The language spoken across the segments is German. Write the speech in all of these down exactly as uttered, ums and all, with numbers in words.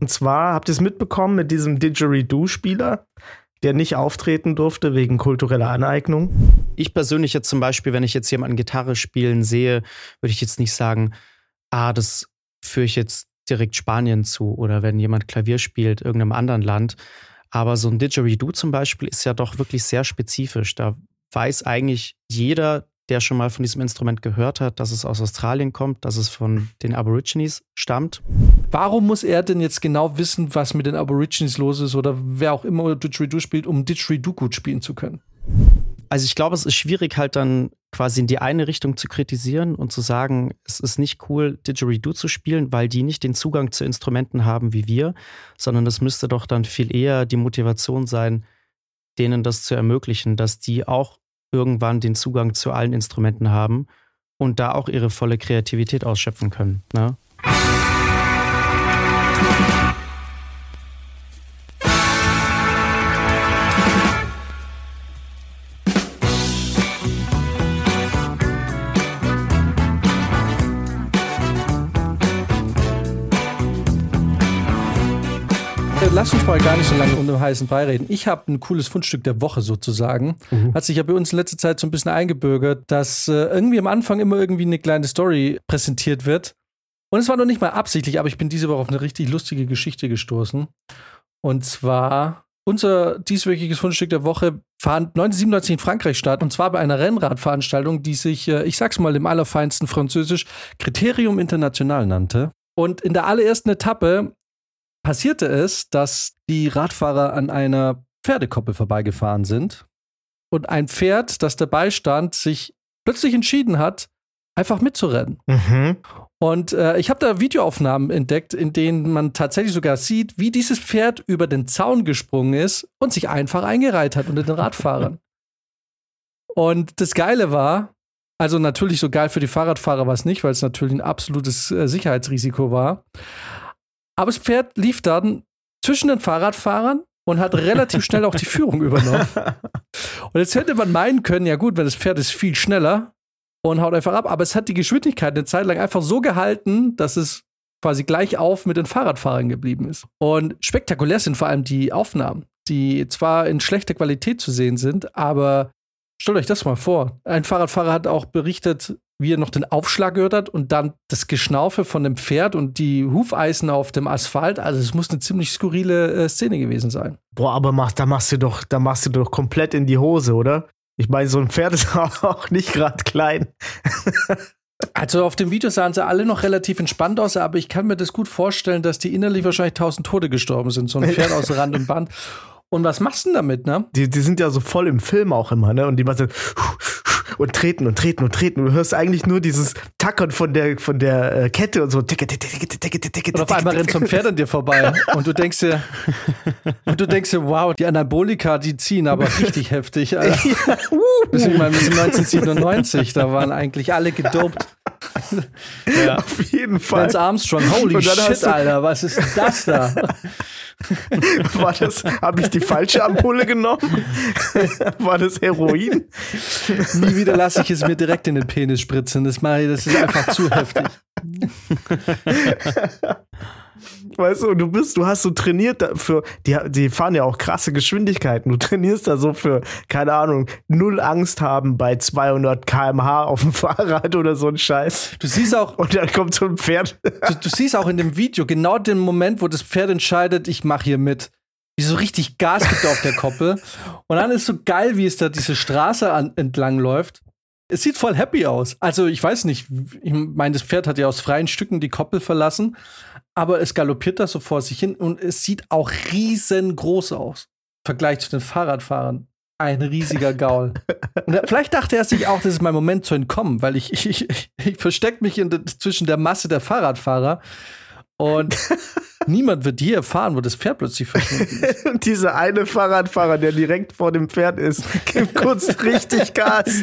Und zwar habt ihr es mitbekommen mit diesem Didgeridoo-Spieler, der nicht auftreten durfte wegen kultureller Aneignung? Ich persönlich jetzt zum Beispiel, wenn ich jetzt jemanden Gitarre spielen sehe, würde ich jetzt nicht sagen, ah, das führe ich jetzt direkt Spanien zu. Oder wenn jemand Klavier spielt, irgendeinem anderen Land. Aber so ein Didgeridoo zum Beispiel ist ja doch wirklich sehr spezifisch. Da weiß eigentlich jeder, der schon mal von diesem Instrument gehört hat, dass es aus Australien kommt, dass es von den Aborigines stammt. Warum muss er denn jetzt genau wissen, was mit den Aborigines los ist oder wer auch immer Didgeridoo spielt, um Didgeridoo gut spielen zu können? Also ich glaube, es ist schwierig halt dann quasi in die eine Richtung zu kritisieren und zu sagen, es ist nicht cool, Didgeridoo zu spielen, weil die nicht den Zugang zu Instrumenten haben wie wir, sondern es müsste doch dann viel eher die Motivation sein, denen das zu ermöglichen, dass die auch irgendwann den Zugang zu allen Instrumenten haben und da auch ihre volle Kreativität ausschöpfen können, ne? Lass uns mal gar nicht so lange um den heißen Brei reden. Ich habe ein cooles Fundstück der Woche sozusagen. Mhm. Hat sich ja bei uns in letzter Zeit so ein bisschen eingebürgert, dass äh, irgendwie am Anfang immer irgendwie eine kleine Story präsentiert wird. Und es war noch nicht mal absichtlich, aber ich bin diese Woche auf eine richtig lustige Geschichte gestoßen. Und zwar, unser dieswöchiges Fundstück der Woche fand neunzehnhundertsiebenundneunzig in Frankreich statt. Und zwar bei einer Rennradveranstaltung, die sich, äh, ich sag's mal im allerfeinsten Französisch, Critérium International nannte. Und in der allerersten Etappe passierte es, dass die Radfahrer an einer Pferdekoppel vorbeigefahren sind und ein Pferd, das dabei stand, sich plötzlich entschieden hat, einfach mitzurennen. Mhm. Und äh, ich habe da Videoaufnahmen entdeckt, in denen man tatsächlich sogar sieht, wie dieses Pferd über den Zaun gesprungen ist und sich einfach eingereiht hat unter den Radfahrern. Und das Geile war, also natürlich so geil für die Fahrradfahrer war es nicht, weil es natürlich ein absolutes äh, Sicherheitsrisiko war. Aber das Pferd lief dann zwischen den Fahrradfahrern und hat relativ schnell auch die Führung übernommen. Und jetzt hätte man meinen können, ja gut, wenn das Pferd ist viel schneller und haut einfach ab. Aber es hat die Geschwindigkeit eine Zeit lang einfach so gehalten, dass es quasi gleich auf mit den Fahrradfahrern geblieben ist. Und spektakulär sind vor allem die Aufnahmen, die zwar in schlechter Qualität zu sehen sind, aber stellt euch das mal vor. Ein Fahrradfahrer hat auch berichtet, wie er noch den Aufschlag gehört hat und dann das Geschnaufe von dem Pferd und die Hufeisen auf dem Asphalt. Also es muss eine ziemlich skurrile äh, Szene gewesen sein. Boah, aber mach, da machst du doch, da machst du doch komplett in die Hose, oder? Ich meine, so ein Pferd ist auch nicht gerade klein. Also auf dem Video sahen sie alle noch relativ entspannt aus, aber ich kann mir das gut vorstellen, dass die innerlich wahrscheinlich tausend Tote gestorben sind. So ein Pferd aus Rand und Band. Und was machst du denn damit, ne? Die, die sind ja so voll im Film auch immer, ne? Und die machen und treten und treten und treten. Und du hörst eigentlich nur dieses Tackern von der, von der äh, Kette und so. Und auf einmal rennt so ein Pferd an dir vorbei. Und du denkst dir, und du denkst dir, wow, die Anabolika, die ziehen aber richtig heftig. Alter. Ja. Bis in meinem neunzehnhundertsiebenundneunzig, da waren eigentlich alle gedopt. Ja. Auf jeden Fall. Lance Armstrong, holy shit, du, Alter, was ist das da? War das, habe ich die falsche Ampulle genommen? War das Heroin? Nie wieder lasse ich es mir direkt in den Penis spritzen. Das mache ich, das ist einfach zu heftig. Weißt du, du bist, du hast so trainiert dafür, die, die fahren ja auch krasse Geschwindigkeiten. Du trainierst da so für, keine Ahnung, null Angst haben bei zweihundert Kilometer pro Stunde auf dem Fahrrad oder so ein Scheiß. Du siehst auch. Und dann kommt so ein Pferd. Du, du siehst auch in dem Video genau den Moment, wo das Pferd entscheidet, ich mache hier mit. Wie so richtig Gas gibt auf der Koppel. Und dann ist so geil, wie es da diese Straße an, entlang läuft. Es sieht voll happy aus. Also ich weiß nicht, ich meine, das Pferd hat ja aus freien Stücken die Koppel verlassen, aber es galoppiert da so vor sich hin und es sieht auch riesengroß aus. Im Vergleich zu den Fahrradfahrern. Ein riesiger Gaul. Und vielleicht dachte er sich auch, das ist mein Moment zu entkommen, weil ich, ich, ich, ich verstecke mich in de, zwischen der Masse der Fahrradfahrer und niemand wird je erfahren, wo das Pferd plötzlich verschwunden ist. Und dieser eine Fahrradfahrer, der direkt vor dem Pferd ist, gibt kurz richtig Gas.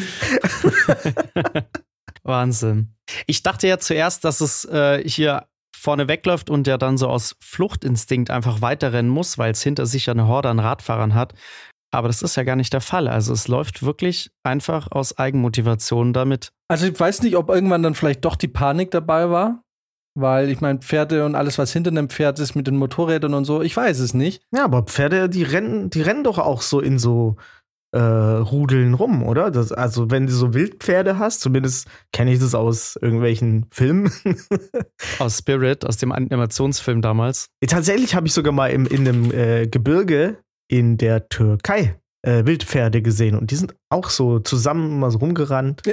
Wahnsinn. Ich dachte ja zuerst, dass es äh, hier vorne wegläuft und der dann so aus Fluchtinstinkt einfach weiterrennen muss, weil es hinter sich ja eine Horde an Radfahrern hat. Aber das ist ja gar nicht der Fall. Also es läuft wirklich einfach aus Eigenmotivation damit. Also ich weiß nicht, ob irgendwann dann vielleicht doch die Panik dabei war. Weil ich meine, Pferde und alles, was hinter einem Pferd ist, mit den Motorrädern und so, ich weiß es nicht. Ja, aber Pferde, die rennen, die rennen doch auch so in so äh, Rudeln rum, oder? Das, also wenn du so Wildpferde hast, zumindest kenne ich das aus irgendwelchen Filmen. Aus Spirit, aus dem Animationsfilm damals. Tatsächlich habe ich sogar mal im, in einem äh, Gebirge in der Türkei äh, Wildpferde gesehen. Und die sind auch so zusammen mal so rumgerannt.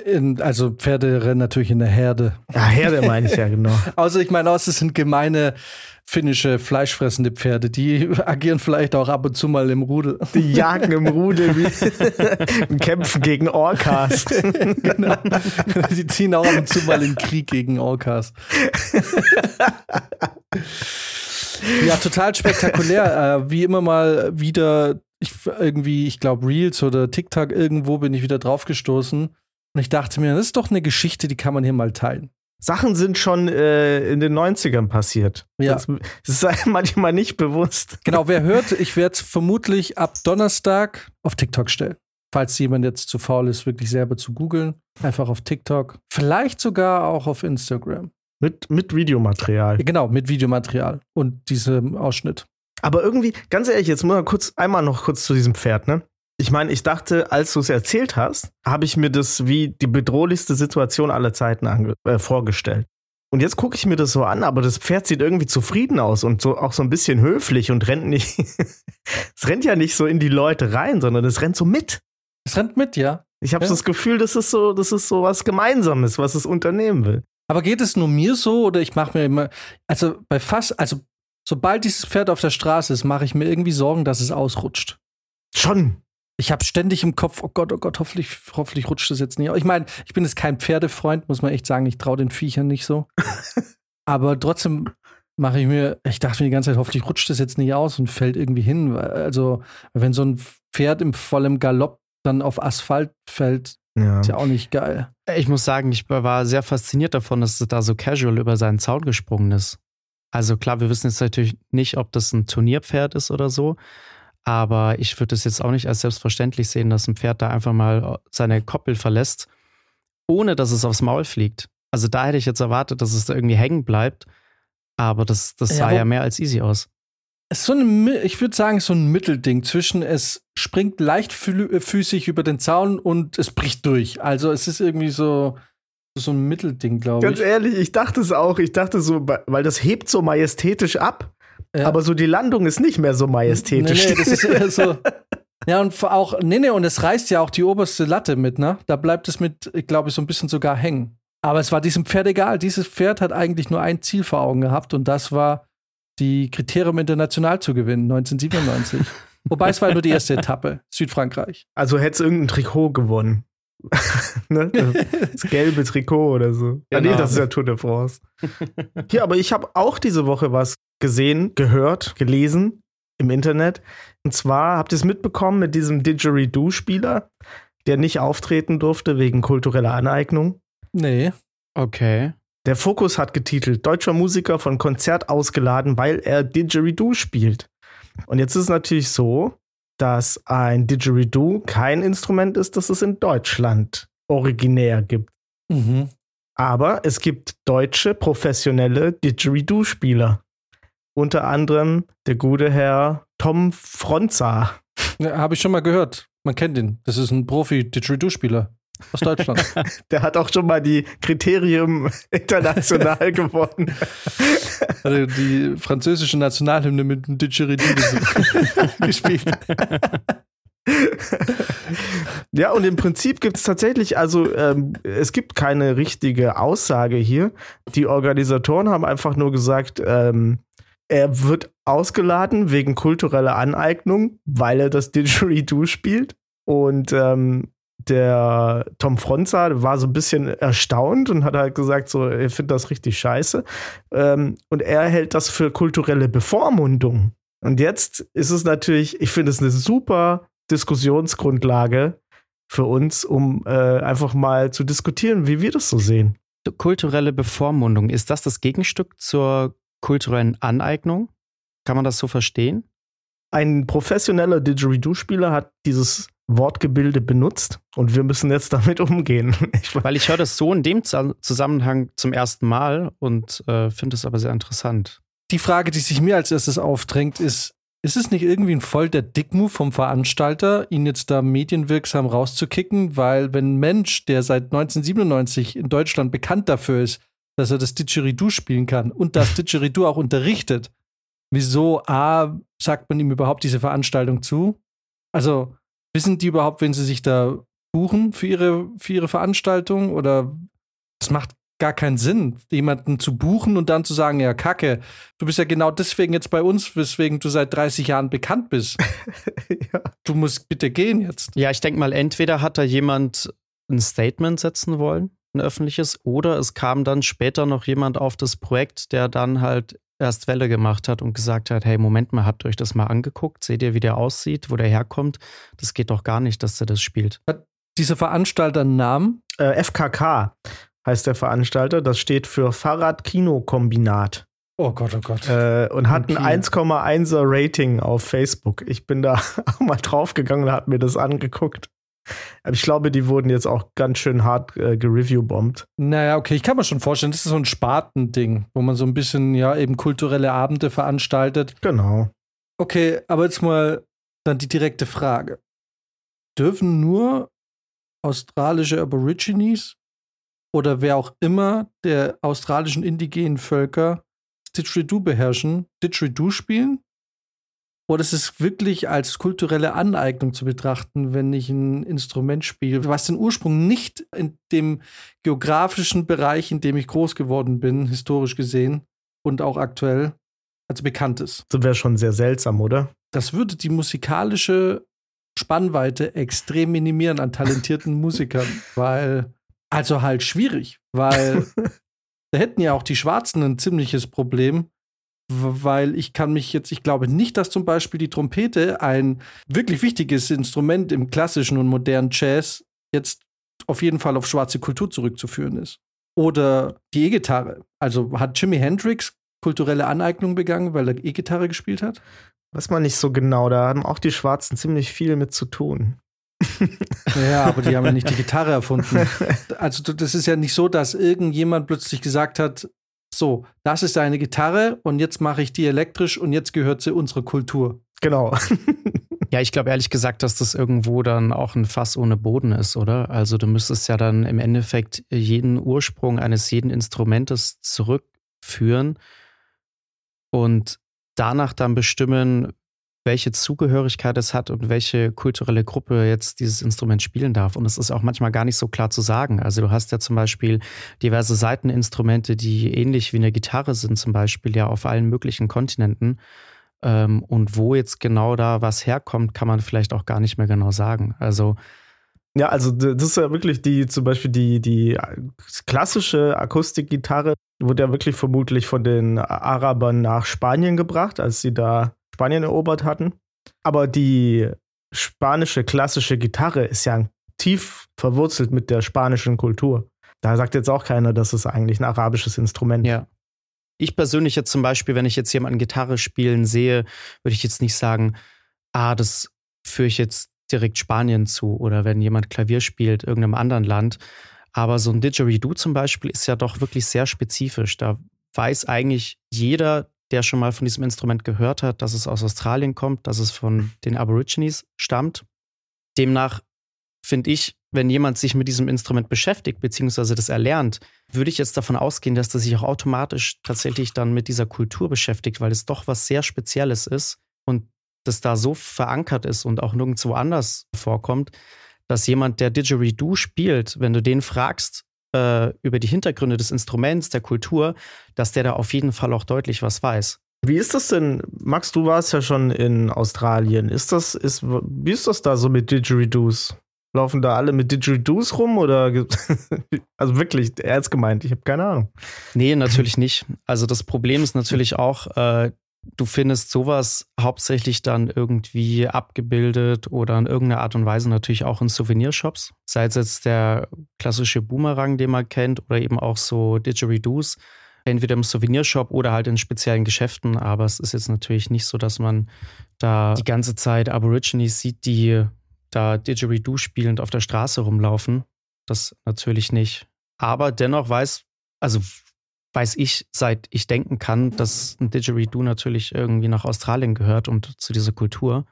Also Pferde rennen natürlich in der Herde. Ja, Herde meine ich ja, genau. Also ich meine, es sind gemeine finnische, fleischfressende Pferde. Die agieren vielleicht auch ab und zu mal im Rudel. Die jagen im Rudel wie und kämpfen gegen Orcas. Genau. Die ziehen auch ab und zu mal in Krieg gegen Orcas. Ja, total spektakulär. Wie immer mal wieder, ich irgendwie, ich glaube, Reels oder TikTok, irgendwo bin ich wieder drauf gestoßen. Und ich dachte mir, das ist doch eine Geschichte, die kann man hier mal teilen. Sachen sind schon äh, in den neunzigern passiert. Ja. Das ist manchmal nicht bewusst. Genau, wer hört, ich werde es vermutlich ab Donnerstag auf TikTok stellen. Falls jemand jetzt zu faul ist, wirklich selber zu googeln. Einfach auf TikTok. Vielleicht sogar auch auf Instagram. Mit, mit Videomaterial. Genau, mit Videomaterial und diesem Ausschnitt. Aber irgendwie, ganz ehrlich, jetzt muss man kurz, einmal noch kurz zu diesem Pferd, ne? Ich meine, ich dachte, als du es erzählt hast, habe ich mir das wie die bedrohlichste Situation aller Zeiten ange- äh, vorgestellt. Und jetzt gucke ich mir das so an, aber das Pferd sieht irgendwie zufrieden aus und so auch so ein bisschen höflich und rennt nicht. Es rennt ja nicht so in die Leute rein, sondern es rennt so mit. Es rennt mit, ja. Ich habe ja. so das Gefühl, das ist so, das ist so was Gemeinsames, was es unternehmen will. Aber geht es nur mir so oder ich mache mir immer, also bei fast, also sobald dieses Pferd auf der Straße ist, mache ich mir irgendwie Sorgen, dass es ausrutscht. Schon. Ich habe ständig im Kopf, oh Gott, oh Gott, hoffentlich, hoffentlich rutscht es jetzt nicht. Ich meine, ich bin jetzt kein Pferdefreund, muss man echt sagen, ich traue den Viechern nicht so. Aber trotzdem mache ich mir, ich dachte mir die ganze Zeit, hoffentlich rutscht es jetzt nicht aus und fällt irgendwie hin. Also wenn so ein Pferd im vollen Galopp dann auf Asphalt fällt, ja. Ist ja auch nicht geil. Ich muss sagen, ich war sehr fasziniert davon, dass es da so casual über seinen Zaun gesprungen ist. Also klar, wir wissen jetzt natürlich nicht, ob das ein Turnierpferd ist oder so, aber ich würde es jetzt auch nicht als selbstverständlich sehen, dass ein Pferd da einfach mal seine Koppel verlässt, ohne dass es aufs Maul fliegt. Also da hätte ich jetzt erwartet, dass es da irgendwie hängen bleibt, aber das, das sah ja, ja mehr als easy aus. So eine, ich würde sagen, so ein Mittelding zwischen es springt leichtfüßig über den Zaun und es bricht durch. Also es ist irgendwie so, so ein Mittelding, glaube ich. Ganz ehrlich, ich dachte es auch. Ich dachte so, weil das hebt so majestätisch ab. Ja. Aber so die Landung ist nicht mehr so majestätisch. Nee, nee, das ist eher so. Ja, und auch, nee, nee, und es reißt ja auch die oberste Latte mit, ne? Da bleibt es mit, ich glaube, so ein bisschen sogar hängen. Aber es war diesem Pferd egal. Dieses Pferd hat eigentlich nur ein Ziel vor Augen gehabt und das war, die Critérium International zu gewinnen, neunzehnhundertsiebenundneunzig. Wobei es war nur die erste Etappe, Südfrankreich. Also hätte es irgendein Trikot gewonnen. Ne? Das gelbe Trikot oder so. Genau. Ah, nee, das ist ja Tour de France. Ja, aber ich habe auch diese Woche was gesehen, gehört, gelesen im Internet. Und zwar habt ihr es mitbekommen mit diesem Didgeridoo-Spieler, der nicht auftreten durfte wegen kultureller Aneignung? Nee. Okay. Der Fokus hat getitelt, deutscher Musiker von Konzert ausgeladen, weil er Didgeridoo spielt. Und jetzt ist es natürlich so, dass ein Didgeridoo kein Instrument ist, das es in Deutschland originär gibt. Mhm. Aber es gibt deutsche professionelle Didgeridoo-Spieler. Unter anderem der gute Herr Tom Fronza. Ja, habe ich schon mal gehört. Man kennt ihn. Das ist ein Profi-Didgeridoo-Spieler. Aus Deutschland. Der hat auch schon mal die Critérium International gewonnen. Also die französische Nationalhymne mit dem Didgeridoo gespielt. Ja, und im Prinzip gibt es tatsächlich, also ähm, es gibt keine richtige Aussage hier. Die Organisatoren haben einfach nur gesagt, ähm, er wird ausgeladen wegen kultureller Aneignung, weil er das Didgeridoo spielt. Und ähm, der Tom Fronza war so ein bisschen erstaunt und hat halt gesagt, so, er findet das richtig scheiße. Ähm, und er hält das für kulturelle Bevormundung. Und jetzt ist es natürlich, ich finde es eine super Diskussionsgrundlage für uns, um äh, einfach mal zu diskutieren, wie wir das so sehen. Kulturelle Bevormundung, ist das das Gegenstück zur kulturellen Aneignung? Kann man das so verstehen? Ein professioneller Didgeridoo-Spieler hat dieses Wortgebilde benutzt und wir müssen jetzt damit umgehen. Ich Weil ich höre das so in dem Zusammenhang zum ersten Mal und äh, finde es aber sehr interessant. Die Frage, die sich mir als erstes aufdrängt, ist, ist es nicht irgendwie ein voll der Dickmove vom Veranstalter, ihn jetzt da medienwirksam rauszukicken? Weil wenn ein Mensch, der seit neunzehnhundertsiebenundneunzig in Deutschland bekannt dafür ist, dass er das Didgeridoo spielen kann und das Didgeridoo auch unterrichtet, wieso A, sagt man ihm überhaupt diese Veranstaltung zu? Also wissen die überhaupt, wen sie sich da buchen für ihre, für ihre Veranstaltung? Oder das macht gar keinen Sinn, jemanden zu buchen und dann zu sagen, ja, Kacke, du bist ja genau deswegen jetzt bei uns, weswegen du seit dreißig Jahren bekannt bist. Ja. Du musst bitte gehen jetzt. Ja, ich denke mal, entweder hat da jemand ein Statement setzen wollen, ein öffentliches, oder es kam dann später noch jemand auf das Projekt, der dann halt erst Welle gemacht hat und gesagt hat, hey, Moment mal, habt ihr euch das mal angeguckt? Seht ihr, wie der aussieht, wo der herkommt? Das geht doch gar nicht, dass der das spielt. Hat dieser Veranstalter einen Namen? Äh, F K K heißt der Veranstalter. Das steht für Fahrrad-Kinokombinat. Oh Gott, oh Gott. Äh, und hat ein eins Komma eins er Rating auf Facebook. Ich bin da auch mal draufgegangen und hab mir das angeguckt. Aber ich glaube, die wurden jetzt auch ganz schön hart äh, gereviewbombt. Naja, okay, ich kann mir schon vorstellen, das ist so ein Spartending, wo man so ein bisschen, ja, eben kulturelle Abende veranstaltet. Genau. Okay, aber jetzt mal dann die direkte Frage. Dürfen nur australische Aborigines oder wer auch immer der australischen indigenen Völker Didgeridoo beherrschen, Didgeridoo spielen? Oder ist es wirklich als kulturelle Aneignung zu betrachten, wenn ich ein Instrument spiele, was den Ursprung nicht in dem geografischen Bereich, in dem ich groß geworden bin, historisch gesehen und auch aktuell, also bekannt ist? Das wäre schon sehr seltsam, oder? Das würde die musikalische Spannweite extrem minimieren an talentierten Musikern, weil, also halt schwierig, weil da hätten ja auch die Schwarzen ein ziemliches Problem, weil ich kann mich jetzt, ich glaube nicht, dass zum Beispiel die Trompete, ein wirklich wichtiges Instrument im klassischen und modernen Jazz, jetzt auf jeden Fall auf schwarze Kultur zurückzuführen ist. Oder die E-Gitarre. Also hat Jimi Hendrix kulturelle Aneignung begangen, weil er E-Gitarre gespielt hat? Weiß man nicht so genau, da haben auch die Schwarzen ziemlich viel mit zu tun. Ja, aber die haben ja nicht die Gitarre erfunden. Also das ist ja nicht so, dass irgendjemand plötzlich gesagt hat, so, das ist eine Gitarre und jetzt mache ich die elektrisch und jetzt gehört sie unserer Kultur. Genau. Ja, ich glaube ehrlich gesagt, dass das irgendwo dann auch ein Fass ohne Boden ist, oder? Also du müsstest ja dann im Endeffekt jeden Ursprung eines jeden Instrumentes zurückführen und danach dann bestimmen, welche Zugehörigkeit es hat und welche kulturelle Gruppe jetzt dieses Instrument spielen darf. Und es ist auch manchmal gar nicht so klar zu sagen. Also du hast ja zum Beispiel diverse Saiteninstrumente, die ähnlich wie eine Gitarre sind, zum Beispiel ja auf allen möglichen Kontinenten. Und wo jetzt genau da was herkommt, kann man vielleicht auch gar nicht mehr genau sagen. Also ja, also das ist ja wirklich die, zum Beispiel die, die klassische Akustikgitarre wurde ja wirklich vermutlich von den Arabern nach Spanien gebracht, als sie da Spanien erobert hatten. Aber die spanische klassische Gitarre ist ja tief verwurzelt mit der spanischen Kultur. Da sagt jetzt auch keiner, das ist eigentlich ein arabisches Instrument. Ja. Ich persönlich jetzt zum Beispiel, wenn ich jetzt jemanden Gitarre spielen sehe, würde ich jetzt nicht sagen, ah, das führe ich jetzt direkt Spanien zu. Oder wenn jemand Klavier spielt, irgendeinem anderen Land. Aber so ein Didgeridoo zum Beispiel ist ja doch wirklich sehr spezifisch. Da weiß eigentlich jeder, der schon mal von diesem Instrument gehört hat, dass es aus Australien kommt, dass es von den Aborigines stammt. Demnach finde ich, wenn jemand sich mit diesem Instrument beschäftigt, beziehungsweise das erlernt, würde ich jetzt davon ausgehen, dass das sich auch automatisch tatsächlich dann mit dieser Kultur beschäftigt, weil es doch was sehr Spezielles ist und das da so verankert ist und auch nirgendwo anders vorkommt, dass jemand, der Didgeridoo spielt, wenn du den fragst, über die Hintergründe des Instruments, der Kultur, dass der da auf jeden Fall auch deutlich was weiß. Wie ist das denn, Max, du warst ja schon in Australien, ist das, ist, wie ist das da so mit Didgeridoos? Laufen da alle mit Didgeridoos rum oder, also wirklich, ernst gemeint, ich habe keine Ahnung. Nee, natürlich nicht. Also das Problem ist natürlich auch, äh, du findest sowas hauptsächlich dann irgendwie abgebildet oder in irgendeiner Art und Weise natürlich auch in Souvenirshops. Sei es jetzt der klassische Boomerang, den man kennt, oder eben auch so Didgeridoos. Entweder im Souvenirshop oder halt in speziellen Geschäften. Aber es ist jetzt natürlich nicht so, dass man da die ganze Zeit Aborigines sieht, die da Didgeridoo spielend auf der Straße rumlaufen. Das natürlich nicht. Aber dennoch weiß, also weiß ich, seit ich denken kann, dass ein Didgeridoo natürlich irgendwie nach Australien gehört und zu dieser Kultur.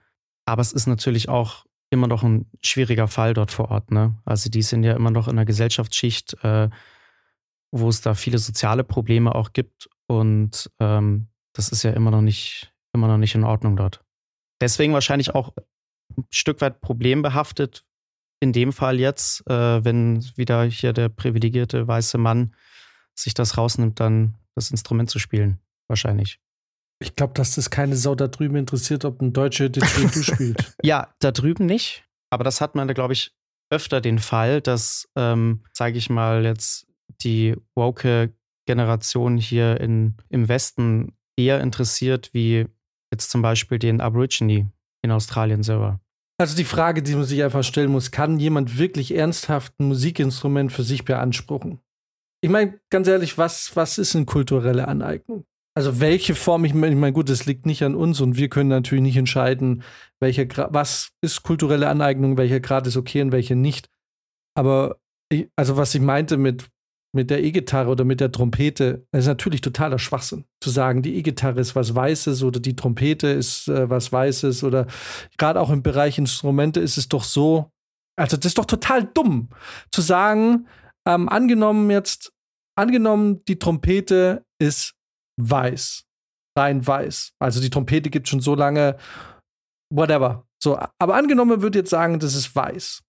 Aber es ist natürlich auch immer noch ein schwieriger Fall dort vor Ort, ne? Also die sind ja immer noch in einer Gesellschaftsschicht, äh, wo es da viele soziale Probleme auch gibt. Und ähm, das ist ja immer noch nicht, immer noch nicht in Ordnung dort. Deswegen wahrscheinlich auch ein Stück weit problembehaftet, in dem Fall jetzt, äh, wenn wieder hier der privilegierte weiße Mann sich das rausnimmt, dann das Instrument zu spielen, wahrscheinlich. Ich glaube, dass das keine Sau da drüben interessiert, ob ein Deutscher Didgeridoo spielt. Ja, da drüben nicht. Aber das hat man da, glaube ich, öfter den Fall, dass, ähm, sage ich mal, jetzt die woke Generation hier in, im Westen eher interessiert, wie jetzt zum Beispiel den Aborigine in Australien selber. Also die Frage, die man sich einfach stellen muss, kann jemand wirklich ernsthaft ein Musikinstrument für sich beanspruchen? Ich meine, ganz ehrlich, was, was ist eine kulturelle Aneignung? Also welche Form, ich meine, gut, das liegt nicht an uns und wir können natürlich nicht entscheiden, welche, was ist kulturelle Aneignung, welcher Grad ist okay und welche nicht. Aber ich, also was ich meinte mit, mit der E-Gitarre oder mit der Trompete, das ist natürlich totaler Schwachsinn, zu sagen, die E-Gitarre ist was Weißes oder die Trompete ist äh, was Weißes oder gerade auch im Bereich Instrumente ist es doch so, also das ist doch total dumm, zu sagen, ähm, angenommen jetzt, angenommen die Trompete ist weiß. Rein weiß. Also die Trompete gibt schon so lange, whatever. So, aber angenommen, man würde jetzt sagen, das ist weiß.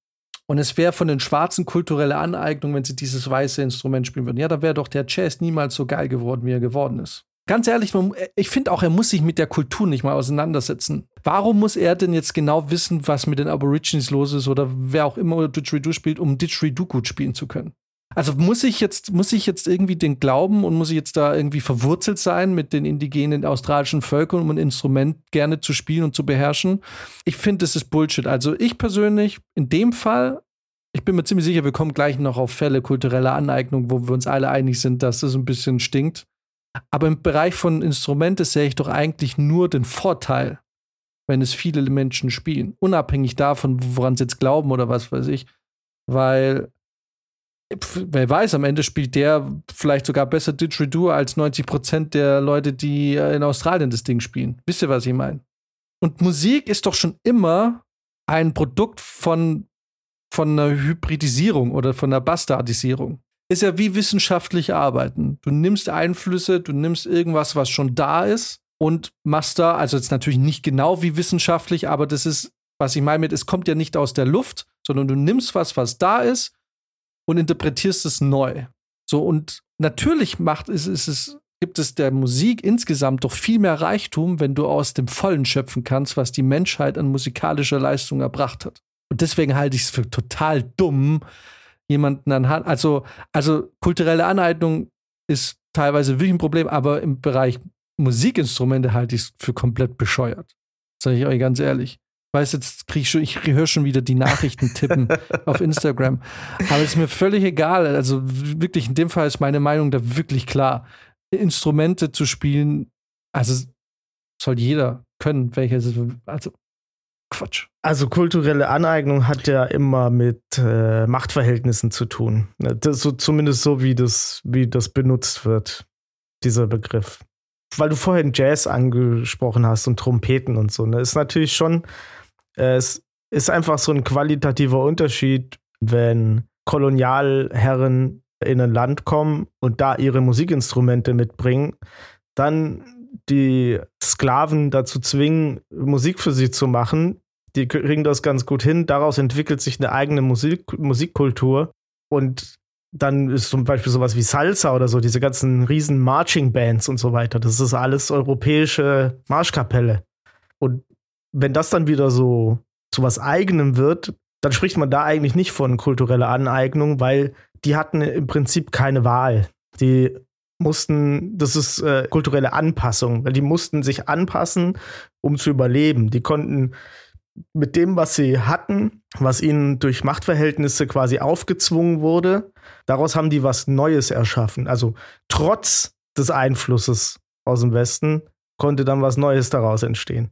Und es wäre von den Schwarzen kulturelle Aneignung, wenn sie dieses weiße Instrument spielen würden. Ja, dann wäre doch der Jazz niemals so geil geworden, wie er geworden ist. Ganz ehrlich, man, ich finde auch, er muss sich mit der Kultur nicht mal auseinandersetzen. Warum muss er denn jetzt genau wissen, was mit den Aborigines los ist oder wer auch immer Didgeridoo spielt, um Didgeridoo gut spielen zu können? Also muss ich jetzt, muss ich jetzt irgendwie den glauben und muss ich jetzt da irgendwie verwurzelt sein mit den indigenen australischen Völkern, um ein Instrument gerne zu spielen und zu beherrschen? Ich finde, das ist Bullshit. Also ich persönlich, in dem Fall, ich bin mir ziemlich sicher, wir kommen gleich noch auf Fälle kultureller Aneignung, wo wir uns alle einig sind, dass das ein bisschen stinkt. Aber im Bereich von Instrumenten sehe ich doch eigentlich nur den Vorteil, wenn es viele Menschen spielen. Unabhängig davon, woran sie jetzt glauben oder was weiß ich. Weil wer weiß, am Ende spielt der vielleicht sogar besser Didgeridoo als neunzig Prozent der Leute, die in Australien das Ding spielen. Wisst ihr, was ich meine? Und Musik ist doch schon immer ein Produkt von, von einer Hybridisierung oder von einer Bastardisierung. Ist ja wie wissenschaftlich arbeiten. Du nimmst Einflüsse, du nimmst irgendwas, was schon da ist und machst da, also jetzt natürlich nicht genau wie wissenschaftlich, aber das ist, was ich meine mit, es kommt ja nicht aus der Luft, sondern du nimmst was, was da ist, und interpretierst es neu. So, und natürlich macht es, es, es, gibt es der Musik insgesamt doch viel mehr Reichtum, wenn du aus dem Vollen schöpfen kannst, was die Menschheit an musikalischer Leistung erbracht hat. Und deswegen halte ich es für total dumm, jemanden anhand, also, also kulturelle Aneignung ist teilweise wirklich ein Problem, aber im Bereich Musikinstrumente halte ich es für komplett bescheuert. Sage ich euch ganz ehrlich. Weiß jetzt krieg ich schon, ich höre schon wieder die Nachrichten tippen auf Instagram. Aber es ist mir völlig egal. Also wirklich, in dem Fall ist meine Meinung da wirklich klar. Instrumente zu spielen, also soll jeder können, welches, also Quatsch. Also kulturelle Aneignung hat ja immer mit äh, Machtverhältnissen zu tun. Das so, zumindest so, wie das, wie das benutzt wird, dieser Begriff. Weil du vorhin Jazz angesprochen hast und Trompeten und so, ne? Ist natürlich schon. Es ist einfach so ein qualitativer Unterschied, wenn Kolonialherren in ein Land kommen und da ihre Musikinstrumente mitbringen, dann die Sklaven dazu zwingen, Musik für sie zu machen. Die kriegen das ganz gut hin. Daraus entwickelt sich eine eigene Musik- Musikkultur. Und dann ist zum Beispiel sowas wie Salsa oder so, diese ganzen riesen Marching-Bands und so weiter. Das ist alles europäische Marschkapelle. Und wenn das dann wieder so zu was Eigenem wird, dann spricht man da eigentlich nicht von kultureller Aneignung, weil die hatten im Prinzip keine Wahl. Die mussten, das ist äh, kulturelle Anpassung, weil die mussten sich anpassen, um zu überleben. Die konnten mit dem, was sie hatten, was ihnen durch Machtverhältnisse quasi aufgezwungen wurde, daraus haben die was Neues erschaffen. Also trotz des Einflusses aus dem Westen konnte dann was Neues daraus entstehen.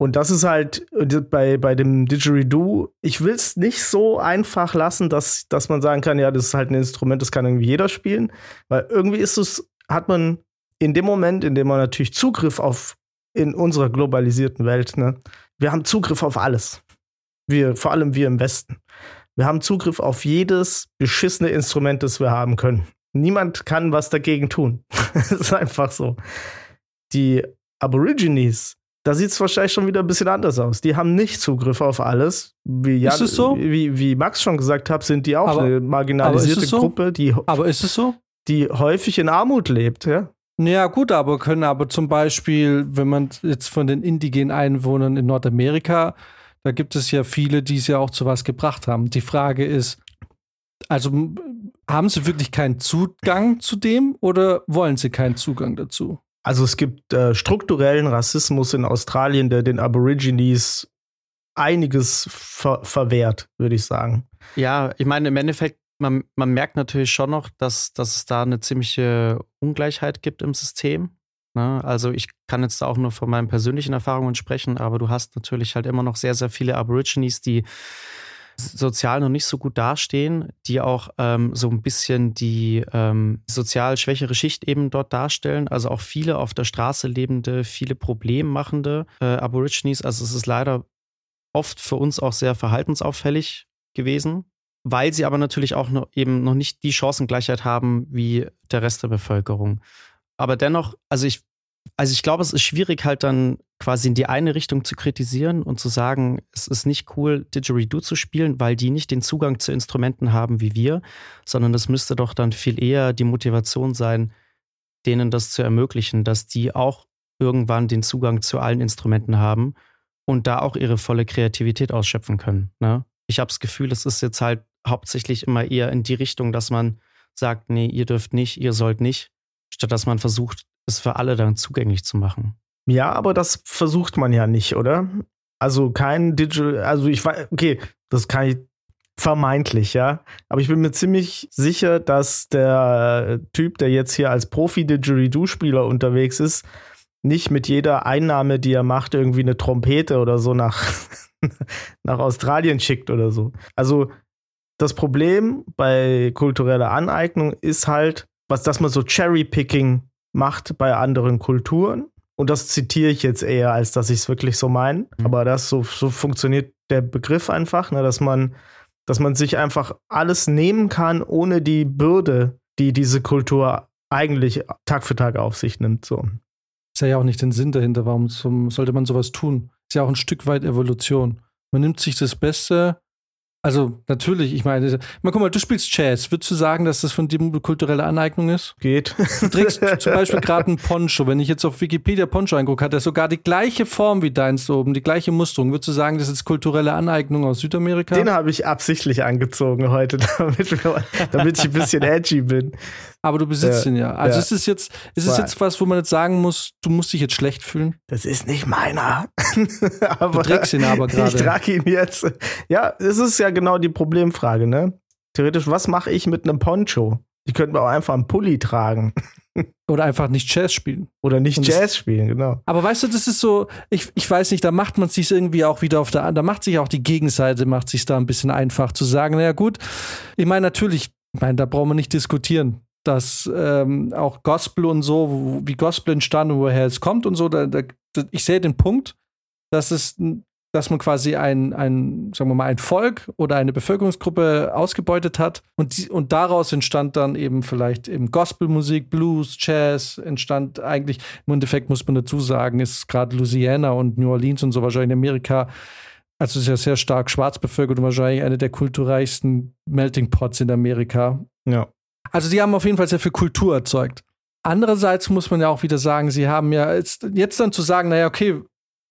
Und das ist halt bei, bei dem Didgeridoo, ich will es nicht so einfach lassen, dass, dass man sagen kann, ja, das ist halt ein Instrument, das kann irgendwie jeder spielen. Weil irgendwie ist es, hat man in dem Moment, in dem man natürlich Zugriff auf, in unserer globalisierten Welt, ne, wir haben Zugriff auf alles. Wir, vor allem wir im Westen. Wir haben Zugriff auf jedes beschissene Instrument, das wir haben können. Niemand kann was dagegen tun. Das ist einfach so. Die Aborigines, da sieht es wahrscheinlich schon wieder ein bisschen anders aus. Die haben nicht Zugriff auf alles. Wie, ja, ist es so? Wie, wie Max schon gesagt hat, sind die auch aber, eine marginalisierte so? Gruppe, die, aber ist es so? die häufig in Armut lebt. Ja? Ja gut, aber können aber zum Beispiel, wenn man jetzt von den indigenen Einwohnern in Nordamerika, da gibt es ja viele, die es ja auch zu was gebracht haben. Die Frage ist, also haben sie wirklich keinen Zugang zu dem oder wollen sie keinen Zugang dazu? Also es gibt äh, strukturellen Rassismus in Australien, der den Aborigines einiges ver- verwehrt, würde ich sagen. Ja, ich meine, im Endeffekt, man, man merkt natürlich schon noch, dass, dass es da eine ziemliche Ungleichheit gibt im System. Ne? Also ich kann jetzt auch nur von meinen persönlichen Erfahrungen sprechen, aber du hast natürlich halt immer noch sehr, sehr viele Aborigines, die sozial noch nicht so gut dastehen, die auch ähm, so ein bisschen die ähm, sozial schwächere Schicht eben dort darstellen, also auch viele auf der Straße lebende, viele problemmachende äh, Aborigines, also es ist leider oft für uns auch sehr verhaltensauffällig gewesen, weil sie aber natürlich auch noch eben noch nicht die Chancengleichheit haben wie der Rest der Bevölkerung. Aber dennoch, also ich Also ich glaube, es ist schwierig halt dann quasi in die eine Richtung zu kritisieren und zu sagen, es ist nicht cool, Didgeridoo zu spielen, weil die nicht den Zugang zu Instrumenten haben wie wir, sondern es müsste doch dann viel eher die Motivation sein, denen das zu ermöglichen, dass die auch irgendwann den Zugang zu allen Instrumenten haben und da auch ihre volle Kreativität ausschöpfen können. Ne? Ich habe das Gefühl, es ist jetzt halt hauptsächlich immer eher in die Richtung, dass man sagt, nee, ihr dürft nicht, ihr sollt nicht, statt dass man versucht, es für alle dann zugänglich zu machen. Ja, aber das versucht man ja nicht, oder? Also kein Digital, also ich weiß, okay, das kann ich vermeintlich, ja. Aber ich bin mir ziemlich sicher, dass der Typ, der jetzt hier als Profi-Didgeridoo-Spieler unterwegs ist, nicht mit jeder Einnahme, die er macht, irgendwie eine Trompete oder so nach, nach Australien schickt oder so. Also das Problem bei kultureller Aneignung ist halt, was, dass man so Cherry-Picking macht bei anderen Kulturen. Und das zitiere ich jetzt eher, als dass ich es wirklich so meine. Mhm. Aber das so, so funktioniert der Begriff einfach, ne, dass man, dass man sich einfach alles nehmen kann, ohne die Bürde, die diese Kultur eigentlich Tag für Tag auf sich nimmt. So. Ist ja auch nicht den Sinn dahinter, warum sollte man sowas tun? Ist ja auch ein Stück weit Evolution. Man nimmt sich das Beste. Also natürlich, ich meine, mal guck mal, du spielst Jazz. Würdest du sagen, dass das von dir eine kulturelle Aneignung ist? Geht. Du trägst zum Beispiel gerade einen Poncho. Wenn ich jetzt auf Wikipedia Poncho angucke, hat er sogar die gleiche Form wie deins oben, die gleiche Musterung. Würdest du sagen, das ist kulturelle Aneignung aus Südamerika? Den habe ich absichtlich angezogen heute, damit, wir, damit ich ein bisschen edgy bin. Aber du besitzt ja, ihn ja. Also ja. Ist es jetzt, ist es jetzt was, wo man jetzt sagen muss, du musst dich jetzt schlecht fühlen? Das ist nicht meiner. aber du trägst ihn aber gerade. Ich trage ihn jetzt. Ja, es ist ja genau die Problemfrage, ne? Theoretisch, was mache ich mit einem Poncho? Ich könnte mir auch einfach einen Pulli tragen. Oder einfach nicht Jazz spielen. Oder nicht Und Jazz das, spielen, genau. Aber weißt du, das ist so, ich, ich weiß nicht, da macht man sich irgendwie auch wieder auf der, da macht sich auch die Gegenseite, macht sich da ein bisschen einfach zu sagen, naja gut, ich meine natürlich, ich meine, da brauchen wir nicht diskutieren. Dass ähm, auch Gospel und so, wo, wie Gospel entstand und woher es kommt und so, da, da, ich sehe den Punkt, dass es, dass man quasi ein, ein, sagen wir mal, ein Volk oder eine Bevölkerungsgruppe ausgebeutet hat und, die, und daraus entstand dann eben vielleicht eben Gospelmusik, Blues, Jazz entstand eigentlich, im Endeffekt muss man dazu sagen, ist gerade Louisiana und New Orleans und so wahrscheinlich in Amerika, also ist ja sehr stark schwarz bevölkert und wahrscheinlich eine der kulturreichsten Melting Pots in Amerika. Ja. Also sie haben auf jeden Fall sehr viel Kultur erzeugt. Andererseits muss man ja auch wieder sagen, sie haben ja jetzt, jetzt dann zu sagen, naja, okay,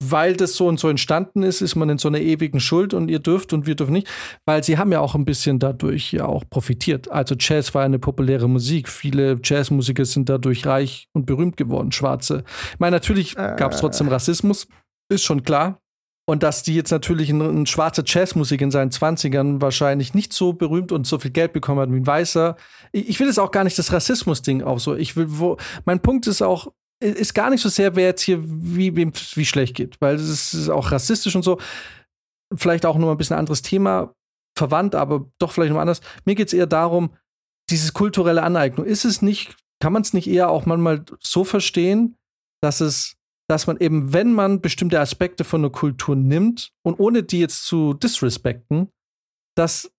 weil das so und so entstanden ist, ist man in so einer ewigen Schuld und ihr dürft und wir dürfen nicht, weil sie haben ja auch ein bisschen dadurch ja auch profitiert. Also Jazz war eine populäre Musik. Viele Jazzmusiker sind dadurch reich und berühmt geworden, Schwarze. Ich meine, natürlich gab es trotzdem Rassismus, ist schon klar. Und dass die jetzt natürlich eine schwarze Jazzmusik in seinen zwanzigern wahrscheinlich nicht so berühmt und so viel Geld bekommen hat wie ein Weißer. Ich will jetzt auch gar nicht das Rassismus-Ding auch so. Ich will, wo, mein Punkt ist auch, ist gar nicht so sehr, wer jetzt hier wie, wem wie schlecht geht, weil es ist auch rassistisch und so. Vielleicht auch nochmal ein bisschen anderes Thema, verwandt, aber doch vielleicht nochmal anders. Mir geht es eher darum, diese kulturelle Aneignung. Ist es nicht, kann man es nicht eher auch manchmal so verstehen, dass es, dass man eben, wenn man bestimmte Aspekte von einer Kultur nimmt und ohne die jetzt zu disrespekten, dass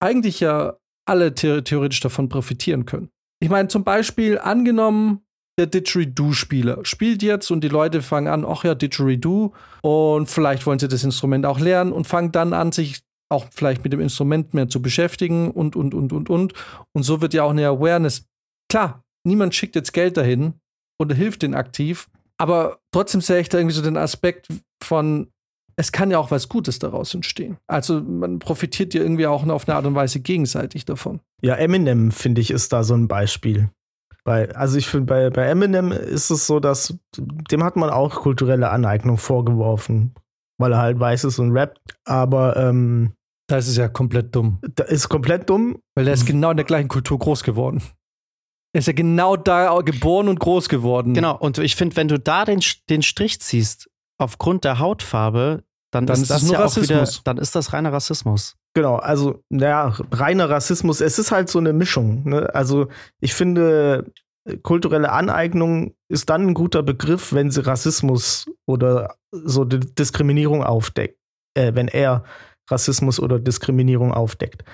eigentlich ja alle the- theoretisch davon profitieren können. Ich meine, zum Beispiel angenommen, der Didgeridoo-Spieler spielt jetzt und die Leute fangen an, ach ja, Didgeridoo, und vielleicht wollen sie das Instrument auch lernen und fangen dann an, sich auch vielleicht mit dem Instrument mehr zu beschäftigen und, und, und, und, und. Und so wird ja auch eine Awareness. Klar, niemand schickt jetzt Geld dahin oder hilft denen aktiv, aber trotzdem sehe ich da irgendwie so den Aspekt von, es kann ja auch was Gutes daraus entstehen. Also man profitiert ja irgendwie auch auf eine Art und Weise gegenseitig davon. Ja, Eminem, finde ich, ist da so ein Beispiel. Bei, also ich finde, bei, bei Eminem ist es so, dass dem hat man auch kulturelle Aneignung vorgeworfen, weil er halt weiß ist und rappt, aber ähm, das ist ja komplett dumm. Da ist komplett dumm. Weil er ist genau in der gleichen Kultur groß geworden. Er ist ja genau da geboren und groß geworden. Genau, und ich finde, wenn du da den, den Strich ziehst, aufgrund der Hautfarbe, dann, dann ist das, das nur ja Rassismus. Auch wieder, dann ist das reiner Rassismus. Genau, also, naja, reiner Rassismus, es ist halt so eine Mischung. Ne? Also, ich finde, kulturelle Aneignung ist dann ein guter Begriff, wenn sie Rassismus oder so Diskriminierung aufdeckt. Äh, wenn er Rassismus oder Diskriminierung aufdeckt.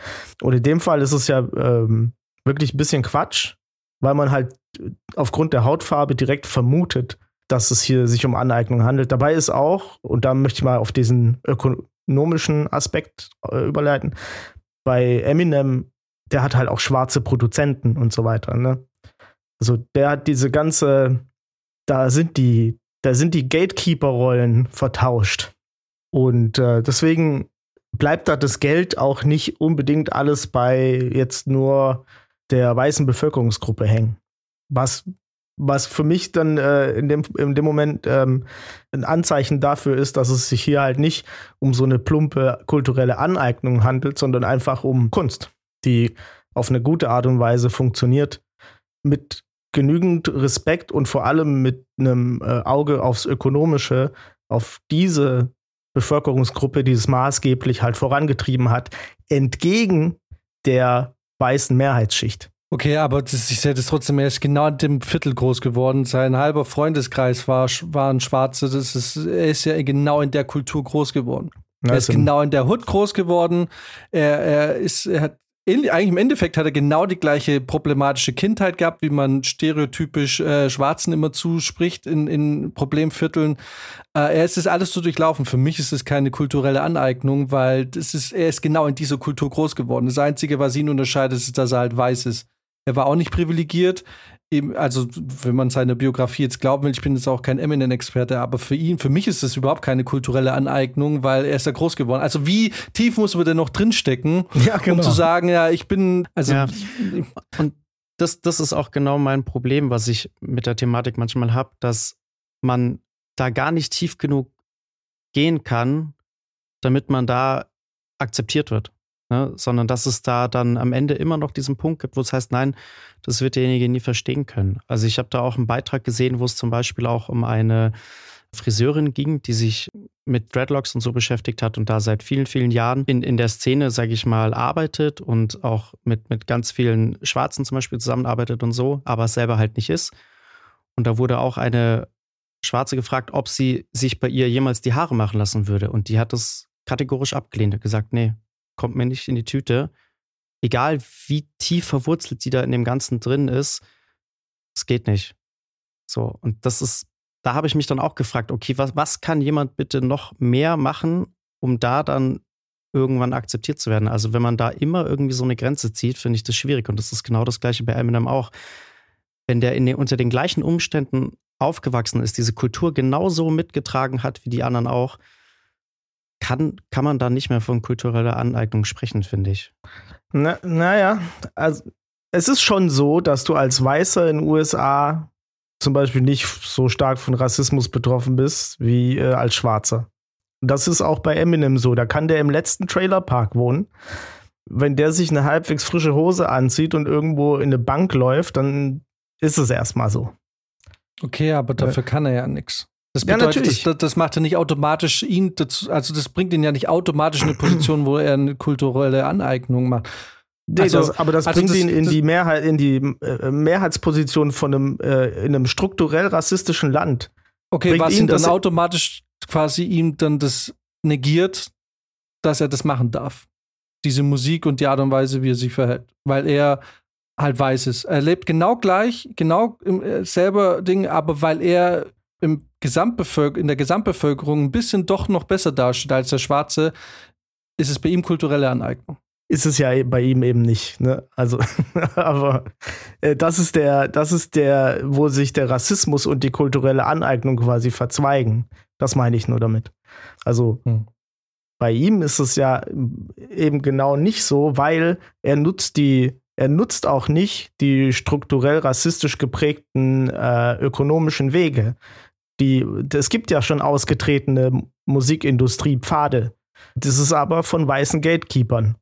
Und in dem Fall ist es ja ähm, wirklich ein bisschen Quatsch, weil man halt aufgrund der Hautfarbe direkt vermutet, dass es hier sich um Aneignung handelt. Dabei ist auch, und da möchte ich mal auf diesen Öko- ökonomischen Aspekt äh, überleiten. Bei Eminem, der hat halt auch schwarze Produzenten und so weiter, ne? Also der hat diese ganze, da sind die, da sind die Gatekeeper-Rollen vertauscht. Und äh, deswegen bleibt da das Geld auch nicht unbedingt alles bei jetzt nur der weißen Bevölkerungsgruppe hängen. Was, was für mich dann äh, in dem, in dem Moment ähm, ein Anzeichen dafür ist, dass es sich hier halt nicht um so eine plumpe kulturelle Aneignung handelt, sondern einfach um Kunst, die auf eine gute Art und Weise funktioniert, mit genügend Respekt und vor allem mit einem äh, Auge aufs Ökonomische, auf diese Bevölkerungsgruppe, die es maßgeblich halt vorangetrieben hat, entgegen der weißen Mehrheitsschicht. Okay, aber das, ich sehe das trotzdem, er ist genau in dem Viertel groß geworden. Sein halber Freundeskreis war, waren Schwarze. Das ist, er ist ja genau in der Kultur groß geworden. Er ist genau in der Hood groß geworden. Er, er ist, er hat, eigentlich im Endeffekt hat er genau die gleiche problematische Kindheit gehabt, wie man stereotypisch äh, Schwarzen immer zuspricht in, in Problemvierteln. Äh, er ist das alles so durchlaufen. Für mich ist es keine kulturelle Aneignung, weil das ist, er ist genau in dieser Kultur groß geworden. Das Einzige, was ihn unterscheidet, ist, dass er halt weiß ist. Er war auch nicht privilegiert, eben, also wenn man seine Biografie jetzt glauben will, ich bin jetzt auch kein Eminem-Experte, aber für ihn, für mich ist das überhaupt keine kulturelle Aneignung, weil er ist ja groß geworden. Also wie tief muss man denn noch drinstecken, ja, genau, um zu sagen, ja, ich bin, also ja. Und das, das ist auch genau mein Problem, was ich mit der Thematik manchmal habe, dass man da gar nicht tief genug gehen kann, damit man da akzeptiert wird. Ne, sondern dass es da dann am Ende immer noch diesen Punkt gibt, wo es heißt, nein, das wird derjenige nie verstehen können. Also ich habe da auch einen Beitrag gesehen, wo es zum Beispiel auch um eine Friseurin ging, die sich mit Dreadlocks und so beschäftigt hat und da seit vielen, vielen Jahren in, in der Szene, sage ich mal, arbeitet und auch mit, mit ganz vielen Schwarzen zum Beispiel zusammenarbeitet und so, aber es selber halt nicht ist. Und da wurde auch eine Schwarze gefragt, ob sie sich bei ihr jemals die Haare machen lassen würde. Und die hat das kategorisch abgelehnt, hat gesagt, nee, kommt mir nicht in die Tüte. Egal, wie tief verwurzelt die da in dem Ganzen drin ist, es geht nicht. So, und das ist, da habe ich mich dann auch gefragt, okay, was, was kann jemand bitte noch mehr machen, um da dann irgendwann akzeptiert zu werden? Also wenn man da immer irgendwie so eine Grenze zieht, finde ich das schwierig. Und das ist genau das Gleiche bei Eminem auch. Wenn der in den, unter den gleichen Umständen aufgewachsen ist, diese Kultur genauso mitgetragen hat, wie die anderen auch, Kann, kann man da nicht mehr von kultureller Aneignung sprechen, finde ich. Na, naja, also es ist schon so, dass du als Weißer in den U S A zum Beispiel nicht so stark von Rassismus betroffen bist, wie äh, als Schwarzer. Das ist auch bei Eminem so. Da kann der im letzten Trailerpark wohnen. Wenn der sich eine halbwegs frische Hose anzieht und irgendwo in eine Bank läuft, dann ist es erstmal so. Okay, aber dafür äh, kann er ja nichts. Das bedeutet, ja, natürlich. Das, das macht er nicht automatisch ihn dazu, also das bringt ihn ja nicht automatisch in eine Position, wo er eine kulturelle Aneignung macht. Nee, also, das, aber das also bringt das, ihn in die Mehrheit, in die äh, Mehrheitsposition von einem, äh, in einem strukturell rassistischen Land. Okay, bringt was ihn dann automatisch quasi ihm dann das negiert, dass er das machen darf. Diese Musik und die Art und Weise, wie er sich verhält. Weil er halt weiß ist. Er lebt genau gleich, genau im äh, selber Ding, aber weil er im Gesamtbevölker- in der Gesamtbevölkerung ein bisschen doch noch besser dasteht als der Schwarze, ist es bei ihm kulturelle Aneignung. Ist es ja bei ihm eben nicht, ne? Also, aber äh, das ist der, das ist der, wo sich der Rassismus und die kulturelle Aneignung quasi verzweigen. Das meine ich nur damit. Also hm. bei ihm ist es ja eben genau nicht so, weil er nutzt die, er nutzt auch nicht die strukturell rassistisch geprägten äh, ökonomischen Wege. Die, es gibt ja schon ausgetretene Musikindustriepfade. Das ist aber von weißen Gatekeepern.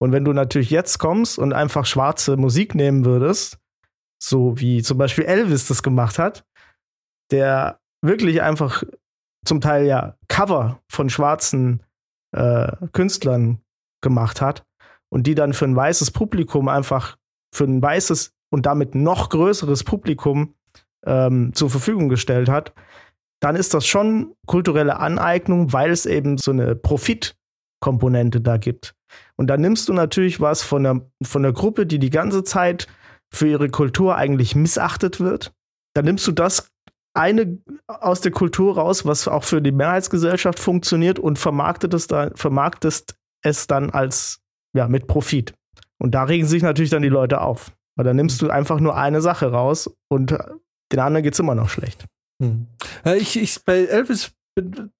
Und wenn du natürlich jetzt kommst und einfach schwarze Musik nehmen würdest, so wie zum Beispiel Elvis das gemacht hat, der wirklich einfach zum Teil ja Cover von schwarzen äh, Künstlern gemacht hat und die dann für ein weißes Publikum einfach für ein weißes und damit noch größeres Publikum ähm, zur Verfügung gestellt hat, dann ist das schon kulturelle Aneignung, weil es eben so eine Profitkomponente da gibt. Und dann nimmst du natürlich was von der, von der Gruppe, die die ganze Zeit für ihre Kultur eigentlich missachtet wird. Dann nimmst du das eine aus der Kultur raus, was auch für die Mehrheitsgesellschaft funktioniert und vermarktest es dann, vermarktest es dann als, ja, mit Profit. Und da regen sich natürlich dann die Leute auf. Weil dann nimmst du einfach nur eine Sache raus und den anderen geht's immer noch schlecht. Hm. Ich, ich, bei Elvis,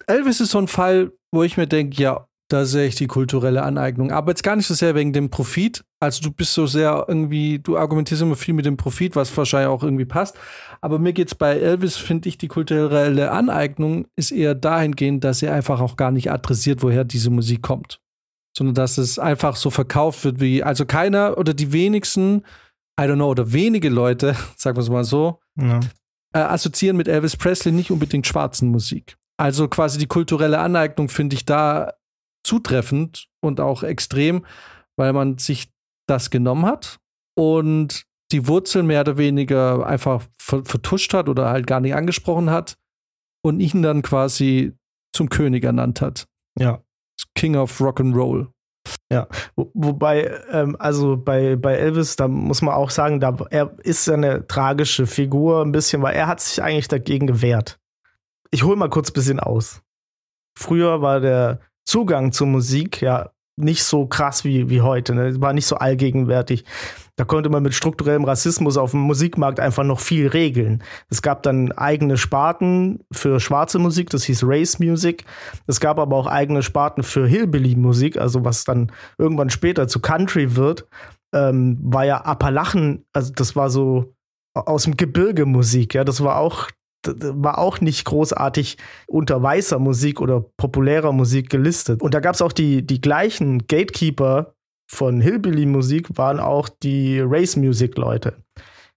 Elvis ist so ein Fall, wo ich mir denke, ja, da sehe ich die kulturelle Aneignung. Aber jetzt gar nicht so sehr wegen dem Profit. Also du bist so sehr irgendwie, du argumentierst immer viel mit dem Profit, was wahrscheinlich auch irgendwie passt. Aber mir geht's bei Elvis, finde ich, die kulturelle Aneignung ist eher dahingehend, dass er einfach auch gar nicht adressiert, woher diese Musik kommt. Sondern dass es einfach so verkauft wird wie, also keiner oder die wenigsten, I don't know, oder wenige Leute, sagen wir es mal so, ja. äh, assoziieren mit Elvis Presley nicht unbedingt schwarzen Musik. Also quasi die kulturelle Aneignung finde ich da zutreffend und auch extrem, weil man sich das genommen hat und die Wurzeln mehr oder weniger einfach vertuscht hat oder halt gar nicht angesprochen hat und ihn dann quasi zum König ernannt hat. Ja. King of Rock'n'Roll. Ja, Wo, wobei, ähm, also bei, bei Elvis, da muss man auch sagen, da, er ist ja eine tragische Figur ein bisschen, weil er hat sich eigentlich dagegen gewehrt. Ich hole mal kurz ein bisschen aus. Früher war der Zugang zur Musik ja nicht so krass wie, wie heute. Ne? War nicht so allgegenwärtig. Da konnte man mit strukturellem Rassismus auf dem Musikmarkt einfach noch viel regeln. Es gab dann eigene Sparten für schwarze Musik, das hieß Race Music. Es gab aber auch eigene Sparten für Hillbilly-Musik, also was dann irgendwann später zu Country wird, ähm, war ja Appalachen, also das war so aus dem Gebirge Musik, ja, das war auch war auch nicht großartig unter weißer Musik oder populärer Musik gelistet. Und da gab es auch die, die gleichen Gatekeeper von Hillbilly-Musik, waren auch die Race-Music-Leute.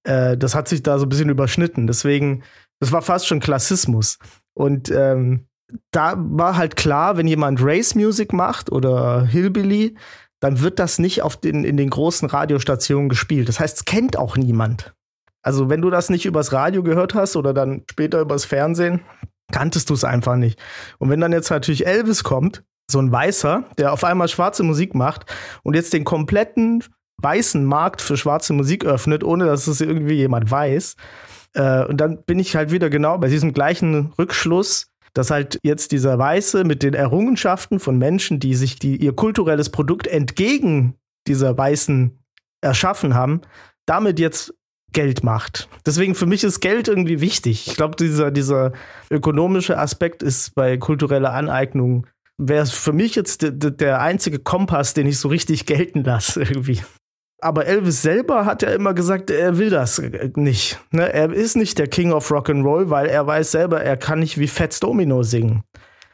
Äh, das hat sich da so ein bisschen überschnitten. Deswegen, das war fast schon Klassismus. Und ähm, da war halt klar, wenn jemand Race-Music macht oder Hillbilly, dann wird das nicht auf den, in den großen Radiostationen gespielt. Das heißt, es kennt auch niemand. Also wenn du das nicht übers Radio gehört hast oder dann später übers Fernsehen, kanntest du es einfach nicht. Und wenn dann jetzt natürlich Elvis kommt, so ein Weißer, der auf einmal schwarze Musik macht und jetzt den kompletten weißen Markt für schwarze Musik öffnet, ohne dass es irgendwie jemand weiß. Äh, und dann bin ich halt wieder genau bei diesem gleichen Rückschluss, dass halt jetzt dieser Weiße mit den Errungenschaften von Menschen, die sich die, ihr kulturelles Produkt entgegen dieser Weißen erschaffen haben, damit jetzt Geld macht. Deswegen für mich ist Geld irgendwie wichtig. Ich glaube, dieser, dieser ökonomische Aspekt ist bei kultureller Aneignung, wäre für mich jetzt d- d- der einzige Kompass, den ich so richtig gelten lasse irgendwie. Aber Elvis selber hat ja immer gesagt, er will das nicht. Ne? Er ist nicht der King of Rock'n'Roll, weil er weiß selber, er kann nicht wie Fats Domino singen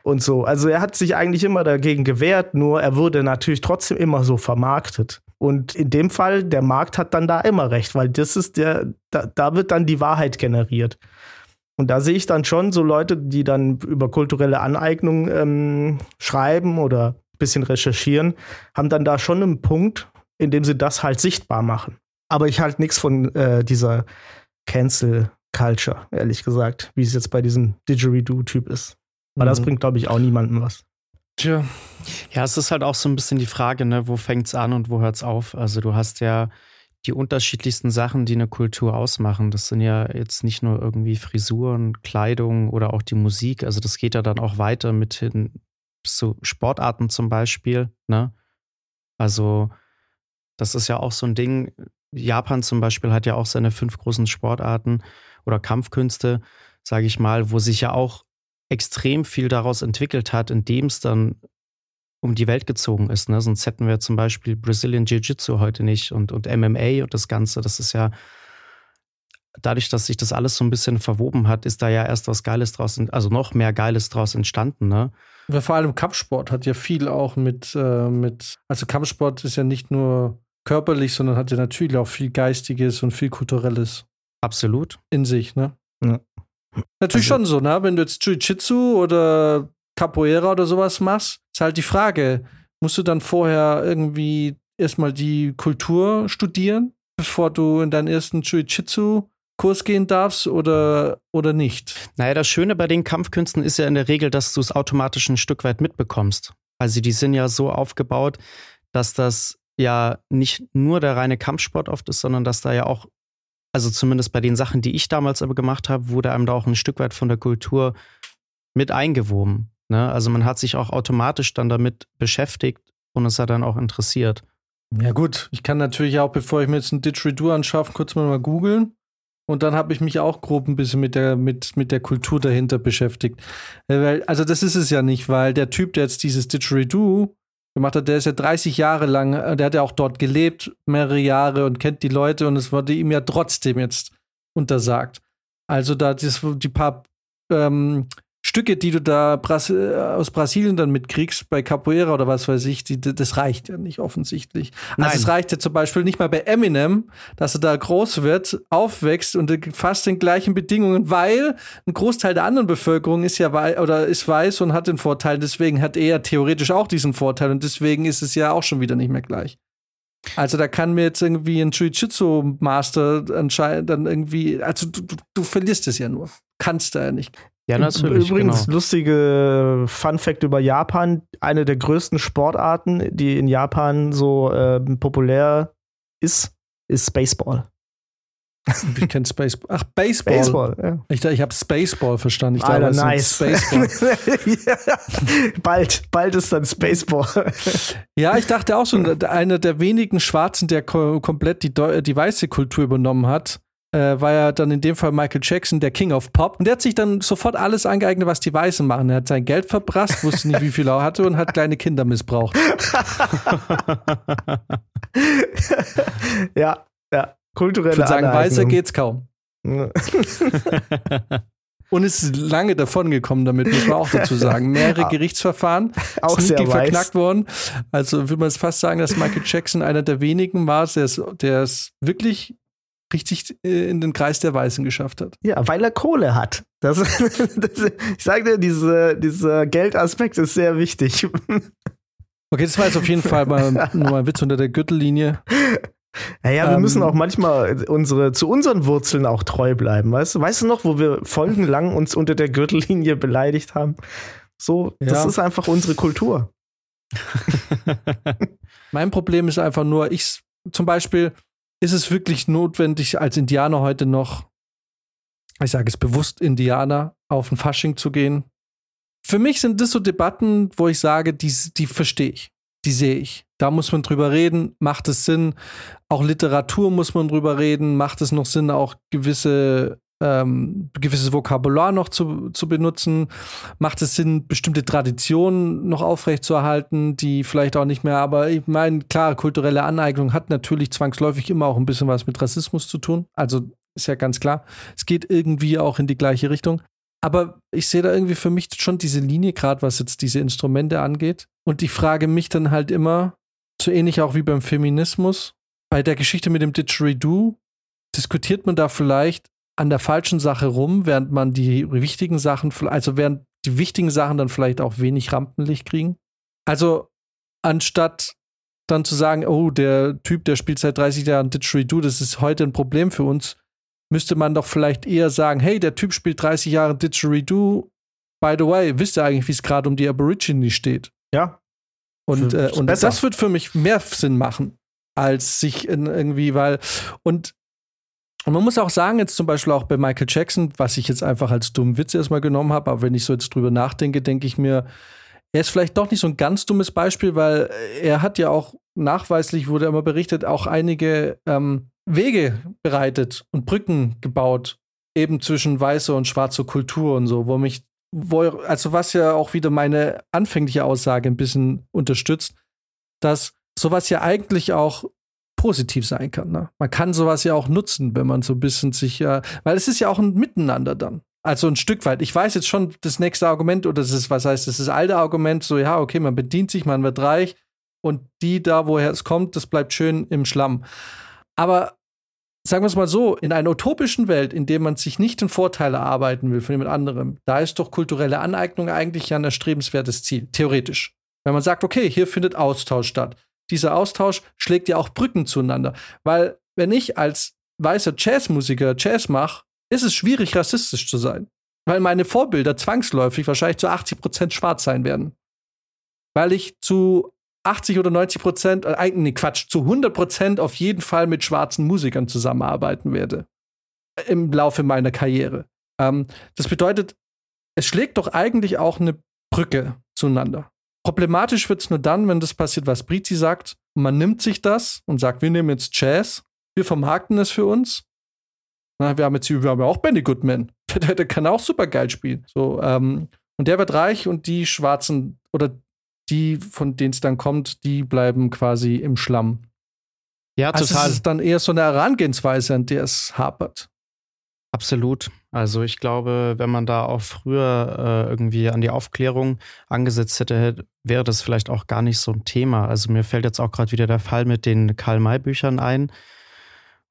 und so. Also er hat sich eigentlich immer dagegen gewehrt, nur er wurde natürlich trotzdem immer so vermarktet. Und in dem Fall, der Markt hat dann da immer recht, weil das ist der, da, da wird dann die Wahrheit generiert. Und da sehe ich dann schon so Leute, die dann über kulturelle Aneignung ähm, schreiben oder ein bisschen recherchieren, haben dann da schon einen Punkt, in dem sie das halt sichtbar machen. Aber ich halte nichts von äh, dieser Cancel Culture, ehrlich gesagt, wie es jetzt bei diesem Didgeridoo-Typ ist. Weil mhm. das bringt, glaube ich, auch niemandem was. Tja. Ja, es ist halt auch so ein bisschen die Frage, ne, wo fängt's an und wo hört's auf? Also du hast ja die unterschiedlichsten Sachen, die eine Kultur ausmachen. Das sind ja jetzt nicht nur irgendwie Frisuren, Kleidung oder auch die Musik. Also das geht ja dann auch weiter mit hin bis zu Sportarten zum Beispiel, ne? Also das ist ja auch so ein Ding. Japan zum Beispiel hat ja auch seine fünf großen Sportarten oder Kampfkünste, sage ich mal, wo sich ja auch extrem viel daraus entwickelt hat, indem es dann um die Welt gezogen ist, ne? Sonst hätten wir zum Beispiel Brazilian Jiu-Jitsu heute nicht und, und M M A und das Ganze. Das ist ja, dadurch, dass sich das alles so ein bisschen verwoben hat, ist da ja erst was Geiles draus, also noch mehr Geiles draus entstanden, ne? Ja, vor allem Kampfsport hat ja viel auch mit, äh, mit, also Kampfsport ist ja nicht nur körperlich, sondern hat ja natürlich auch viel Geistiges und viel Kulturelles. Absolut. In sich, ne? Ja. Natürlich also, schon so, ne? Wenn du jetzt Jiu-Jitsu oder Capoeira oder sowas machst, ist halt die Frage, musst du dann vorher irgendwie erstmal die Kultur studieren, bevor du in deinen ersten Jiu-Jitsu-Kurs gehen darfst oder, oder nicht? Naja, das Schöne bei den Kampfkünsten ist ja in der Regel, dass du es automatisch ein Stück weit mitbekommst. Also die sind ja so aufgebaut, dass das ja nicht nur der reine Kampfsport oft ist, sondern dass da ja auch, also zumindest bei den Sachen, die ich damals aber gemacht habe, wurde einem da auch ein Stück weit von der Kultur mit eingewoben. Ne? Also man hat sich auch automatisch dann damit beschäftigt und es hat dann auch interessiert. Ja gut, ich kann natürlich auch, bevor ich mir jetzt ein Didgeridoo anschaffe, kurz mal, mal googeln und dann habe ich mich auch grob ein bisschen mit der, mit, mit der Kultur dahinter beschäftigt. Also das ist es ja nicht, weil der Typ, der jetzt dieses Didgeridoo gemacht hat, der ist ja dreißig Jahre lang, der hat ja auch dort gelebt, mehrere Jahre und kennt die Leute und es wurde ihm ja trotzdem jetzt untersagt. Also da das, die paar ähm, Stücke, die du da Bras- aus Brasilien dann mitkriegst, bei Capoeira oder was weiß ich, die, das reicht ja nicht offensichtlich. Nein. Also es reicht ja zum Beispiel nicht mal bei Eminem, dass er da groß wird, aufwächst und fast den gleichen Bedingungen, weil ein Großteil der anderen Bevölkerung ist ja wei- oder ist weiß und hat den Vorteil, deswegen hat er theoretisch auch diesen Vorteil und deswegen ist es ja auch schon wieder nicht mehr gleich. Also da kann mir jetzt irgendwie ein Jiu-Jitsu-Master anscheinend dann irgendwie, also du, du, du verlierst es ja nur, kannst da ja nicht. Ja, natürlich. Übrigens, genau. Lustige Fun-Fact über Japan: eine der größten Sportarten, die in Japan so äh, populär ist, ist Spaceball. Ich kenne Spaceball. Ach, Baseball. Baseball, ja. Ich dachte, ich habe Spaceball verstanden. Ich dachte, Alter, nice. Spaceball. ja. Bald, bald ist dann Spaceball. Ja, ich dachte auch so, einer der wenigen Schwarzen, der ko- komplett die, Deu- die weiße Kultur übernommen hat, Äh, war ja dann in dem Fall Michael Jackson, der King of Pop. Und der hat sich dann sofort alles angeeignet, was die Weißen machen. Er hat sein Geld verprasst, wusste nicht, wie viel er hatte und hat kleine Kinder missbraucht. ja, ja. Kulturelle Ich würde sagen, weißer geht's kaum. Und ist lange davon gekommen damit, muss man auch dazu sagen. Mehrere Gerichtsverfahren auch sind sehr verknackt worden. Also würde man es fast sagen, dass Michael Jackson einer der wenigen war, der es wirklich richtig in den Kreis der Weißen geschafft hat. Ja, weil er Kohle hat. Das, das, ich sage dir, diese, dieser Geldaspekt ist sehr wichtig. Okay, das war jetzt auf jeden Fall mal, nur mal ein Witz unter der Gürtellinie. Naja, ähm, wir müssen auch manchmal unsere, zu unseren Wurzeln auch treu bleiben, weißt du? Weißt du noch, wo wir folgenlang uns unter der Gürtellinie beleidigt haben? So, ja. Das ist einfach unsere Kultur. Mein Problem ist einfach nur, ich zum Beispiel... Ist es wirklich notwendig, als Indianer heute noch, ich sage es bewusst, Indianer, auf ein Fasching zu gehen? Für mich sind das so Debatten, wo ich sage, die, die verstehe ich, die sehe ich. Da muss man drüber reden, macht es Sinn. Auch Literatur muss man drüber reden, macht es noch Sinn, auch gewisse, ähm, gewisses Vokabular noch zu, zu benutzen? Macht es Sinn, bestimmte Traditionen noch aufrechtzuerhalten, die vielleicht auch nicht mehr, aber ich meine, klar, kulturelle Aneignung hat natürlich zwangsläufig immer auch ein bisschen was mit Rassismus zu tun. Also ist ja ganz klar, es geht irgendwie auch in die gleiche Richtung. Aber ich sehe da irgendwie für mich schon diese Linie, gerade was jetzt diese Instrumente angeht. Und ich frage mich dann halt immer, so ähnlich auch wie beim Feminismus, bei der Geschichte mit dem Didgeridoo, diskutiert man da vielleicht an der falschen Sache rum, während man die wichtigen Sachen, also während die wichtigen Sachen dann vielleicht auch wenig Rampenlicht kriegen. Also anstatt dann zu sagen, oh, der Typ, der spielt seit dreißig Jahren Didgeridoo, das ist heute ein Problem für uns, müsste man doch vielleicht eher sagen, hey, der Typ spielt dreißig Jahre Didgeridoo, by the way, wisst ihr eigentlich, wie es gerade um die Aborigines steht? Ja. Und, äh, und das wird für mich mehr Sinn machen, als sich in irgendwie, weil, und, und man muss auch sagen, jetzt zum Beispiel auch bei Michael Jackson, was ich jetzt einfach als dummen Witz erstmal genommen habe, aber wenn ich so jetzt drüber nachdenke, denke ich mir, er ist vielleicht doch nicht so ein ganz dummes Beispiel, weil er hat ja auch nachweislich, wurde immer berichtet, auch einige ähm, Wege bereitet und Brücken gebaut, eben zwischen weißer und schwarzer Kultur und so, wo mich Wo, also was ja auch wieder meine anfängliche Aussage ein bisschen unterstützt, dass sowas ja eigentlich auch positiv sein kann. Ne? Man kann sowas ja auch nutzen, wenn man so ein bisschen sich, äh, weil es ist ja auch ein Miteinander dann. Also ein Stück weit. Ich weiß jetzt schon das nächste Argument, oder das ist, was heißt, das ist das alte Argument, so ja, okay, man bedient sich, man wird reich und die da, woher es kommt, das bleibt schön im Schlamm. Aber sagen wir es mal so, in einer utopischen Welt, in der man sich nicht den Vorteil erarbeiten will von jemand anderem, da ist doch kulturelle Aneignung eigentlich ja ein erstrebenswertes Ziel, theoretisch. Wenn man sagt, okay, hier findet Austausch statt. Dieser Austausch schlägt ja auch Brücken zueinander. Weil wenn ich als weißer Jazzmusiker Jazz mache, ist es schwierig, rassistisch zu sein. Weil meine Vorbilder zwangsläufig wahrscheinlich zu achtzig Prozent schwarz sein werden. Weil ich zu achtzig oder neunzig Prozent, äh, nee, Quatsch, zu hundert Prozent auf jeden Fall mit schwarzen Musikern zusammenarbeiten werde. Im Laufe meiner Karriere. Ähm, das bedeutet, es schlägt doch eigentlich auch eine Brücke zueinander. Problematisch wird es nur dann, wenn das passiert, was Brizi sagt. Man nimmt sich das und sagt, wir nehmen jetzt Jazz, wir vermarkten es für uns. Na, wir haben jetzt hier, wir haben ja auch Benny Goodman. Der, der kann auch super geil spielen. So, ähm, und der wird reich und die schwarzen oder die, von denen es dann kommt, die bleiben quasi im Schlamm. Ja, total. Also es ist dann eher so eine Herangehensweise, an der es hapert. Absolut. Also ich glaube, wenn man da auch früher äh, irgendwie an die Aufklärung angesetzt hätte, wäre das vielleicht auch gar nicht so ein Thema. Also mir fällt jetzt auch gerade wieder der Fall mit den Karl-May-Büchern ein,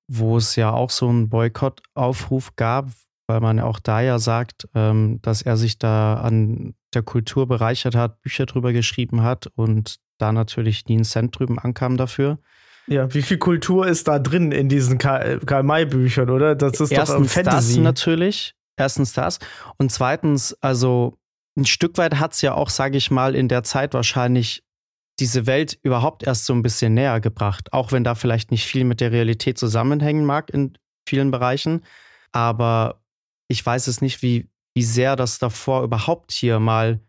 wo es ja auch so einen Boykottaufruf gab, weil man auch da ja sagt, ähm, dass er sich da an der Kultur bereichert hat, Bücher drüber geschrieben hat und da natürlich nie ein Cent drüben ankam dafür. Ja, wie viel Kultur ist da drin in diesen Karl-May-Büchern, oder? Das ist doch Fantasy. Erstens das natürlich, erstens das und zweitens, also ein Stück weit hat es ja auch, sage ich mal, in der Zeit wahrscheinlich diese Welt überhaupt erst so ein bisschen näher gebracht, auch wenn da vielleicht nicht viel mit der Realität zusammenhängen mag in vielen Bereichen, aber ich weiß es nicht, wie wie sehr das davor überhaupt hier mal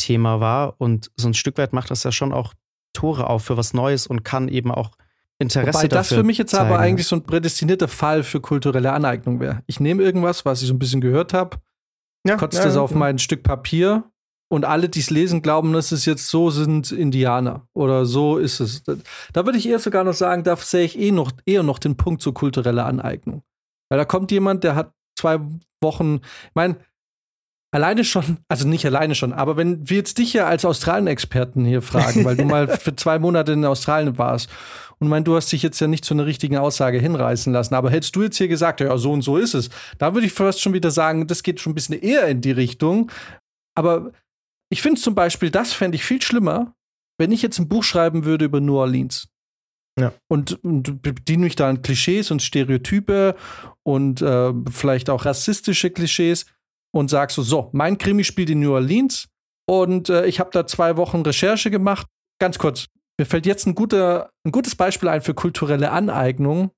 Thema war. Und so ein Stück weit macht das ja schon auch Tore auf für was Neues und kann eben auch Interesse dafür zeigen. Wobei das für mich jetzt aber eigentlich so ein prädestinierter Fall für kulturelle Aneignung wäre. Ich nehme irgendwas, was ich so ein bisschen gehört habe, ja, kotze ja, das auf ja. mein Stück Papier und alle, die es lesen, glauben, dass es jetzt so sind Indianer oder so ist es. Da würde ich eher sogar noch sagen, da sehe ich eh noch, eher noch den Punkt zur kultureller Aneignung. Weil da kommt jemand, der hat zwei Wochen, ich meine, alleine schon, also nicht alleine schon, aber wenn wir jetzt dich ja als Australien-Experten hier fragen, weil du mal für zwei Monate in Australien warst und mein, du hast dich jetzt ja nicht zu einer richtigen Aussage hinreißen lassen, aber hättest du jetzt hier gesagt, ja, so und so ist es, da würde ich fast schon wieder sagen, das geht schon ein bisschen eher in die Richtung, aber ich finde zum Beispiel, das fände ich viel schlimmer, wenn ich jetzt ein Buch schreiben würde über New Orleans. Ja. Und, und bediene mich da an Klischees und Stereotype und äh, vielleicht auch rassistische Klischees und sag so, so, mein Krimi spielt in New Orleans und äh, ich habe da zwei Wochen Recherche gemacht. Ganz kurz, mir fällt jetzt ein, guter, ein gutes Beispiel ein für kulturelle Aneignung,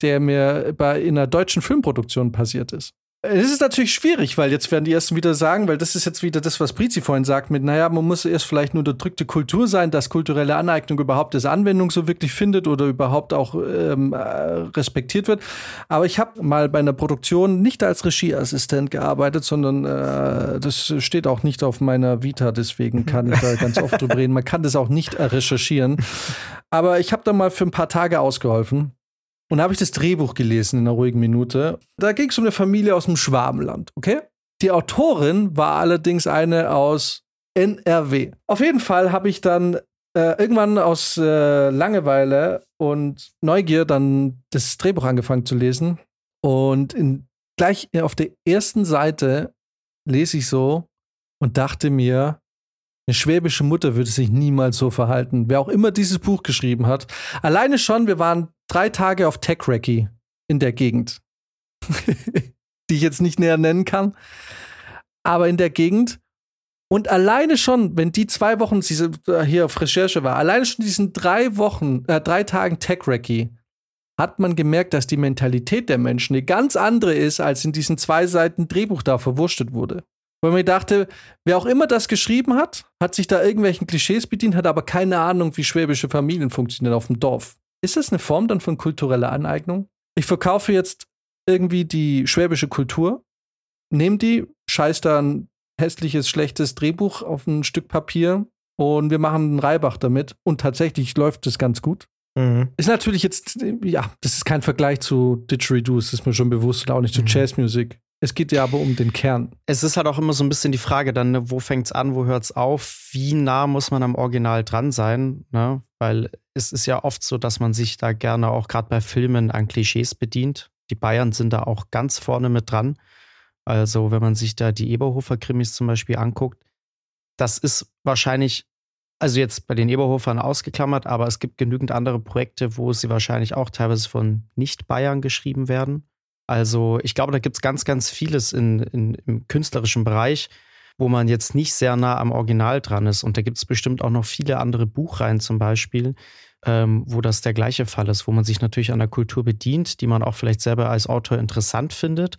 der mir bei in einer deutschen Filmproduktion passiert ist. Es ist natürlich schwierig, weil jetzt werden die ersten wieder sagen, weil das ist jetzt wieder das, was Brizi vorhin sagt, mit, naja, man muss erst vielleicht eine unterdrückte Kultur sein, dass kulturelle Aneignung überhaupt als Anwendung so wirklich findet oder überhaupt auch ähm, respektiert wird. Aber ich habe mal bei einer Produktion nicht als Regieassistent gearbeitet, sondern äh, das steht auch nicht auf meiner Vita, deswegen kann ich da ganz oft drüber reden. Man kann das auch nicht recherchieren. Aber ich habe da mal für ein paar Tage ausgeholfen. Und da habe ich das Drehbuch gelesen in einer ruhigen Minute. Da ging es um eine Familie aus dem Schwabenland, okay? Die Autorin war allerdings eine aus N R W. Auf jeden Fall habe ich dann äh, irgendwann aus äh, Langeweile und Neugier dann das Drehbuch angefangen zu lesen. Und in gleich auf der ersten Seite lese ich so und dachte mir, eine schwäbische Mutter würde sich niemals so verhalten. Wer auch immer dieses Buch geschrieben hat. Alleine schon, wir waren drei Tage auf Tech-Recce in der Gegend, die ich jetzt nicht näher nennen kann, aber in der Gegend. Und alleine schon, wenn die zwei Wochen diese, hier auf Recherche war, alleine schon diesen drei Wochen, äh, drei Tagen Tech-Recce, hat man gemerkt, dass die Mentalität der Menschen eine ganz andere ist, als in diesen zwei Seiten Drehbuch da verwurstet wurde. Weil man dachte, wer auch immer das geschrieben hat, hat sich da irgendwelchen Klischees bedient, hat aber keine Ahnung, wie schwäbische Familien funktionieren auf dem Dorf. Ist das eine Form dann von kultureller Aneignung? Ich verkaufe jetzt irgendwie die schwäbische Kultur, nehme die, scheiß da ein hässliches, schlechtes Drehbuch auf ein Stück Papier und wir machen einen Reibach damit und tatsächlich läuft das ganz gut. Mhm. Ist natürlich jetzt, ja, das ist kein Vergleich zu Didgeridoo, das ist mir schon bewusst, und auch nicht zu mhm. Jazzmusik. Es geht ja aber um den Kern. Es ist halt auch immer so ein bisschen die Frage dann, ne, wo fängt's an, wo hört's auf, wie nah muss man am Original dran sein, ne? Weil es ist ja oft so, dass man sich da gerne auch gerade bei Filmen an Klischees bedient. Die Bayern sind da auch ganz vorne mit dran. Also wenn man sich da die Eberhofer-Krimis zum Beispiel anguckt, das ist wahrscheinlich, also jetzt bei den Eberhofern ausgeklammert, aber es gibt genügend andere Projekte, wo sie wahrscheinlich auch teilweise von Nicht-Bayern geschrieben werden. Also ich glaube, da gibt es ganz, ganz vieles in, in, im künstlerischen Bereich, wo man jetzt nicht sehr nah am Original dran ist. Und da gibt es bestimmt auch noch viele andere Buchreihen zum Beispiel, ähm, wo das der gleiche Fall ist, wo man sich natürlich an der Kultur bedient, die man auch vielleicht selber als Autor interessant findet,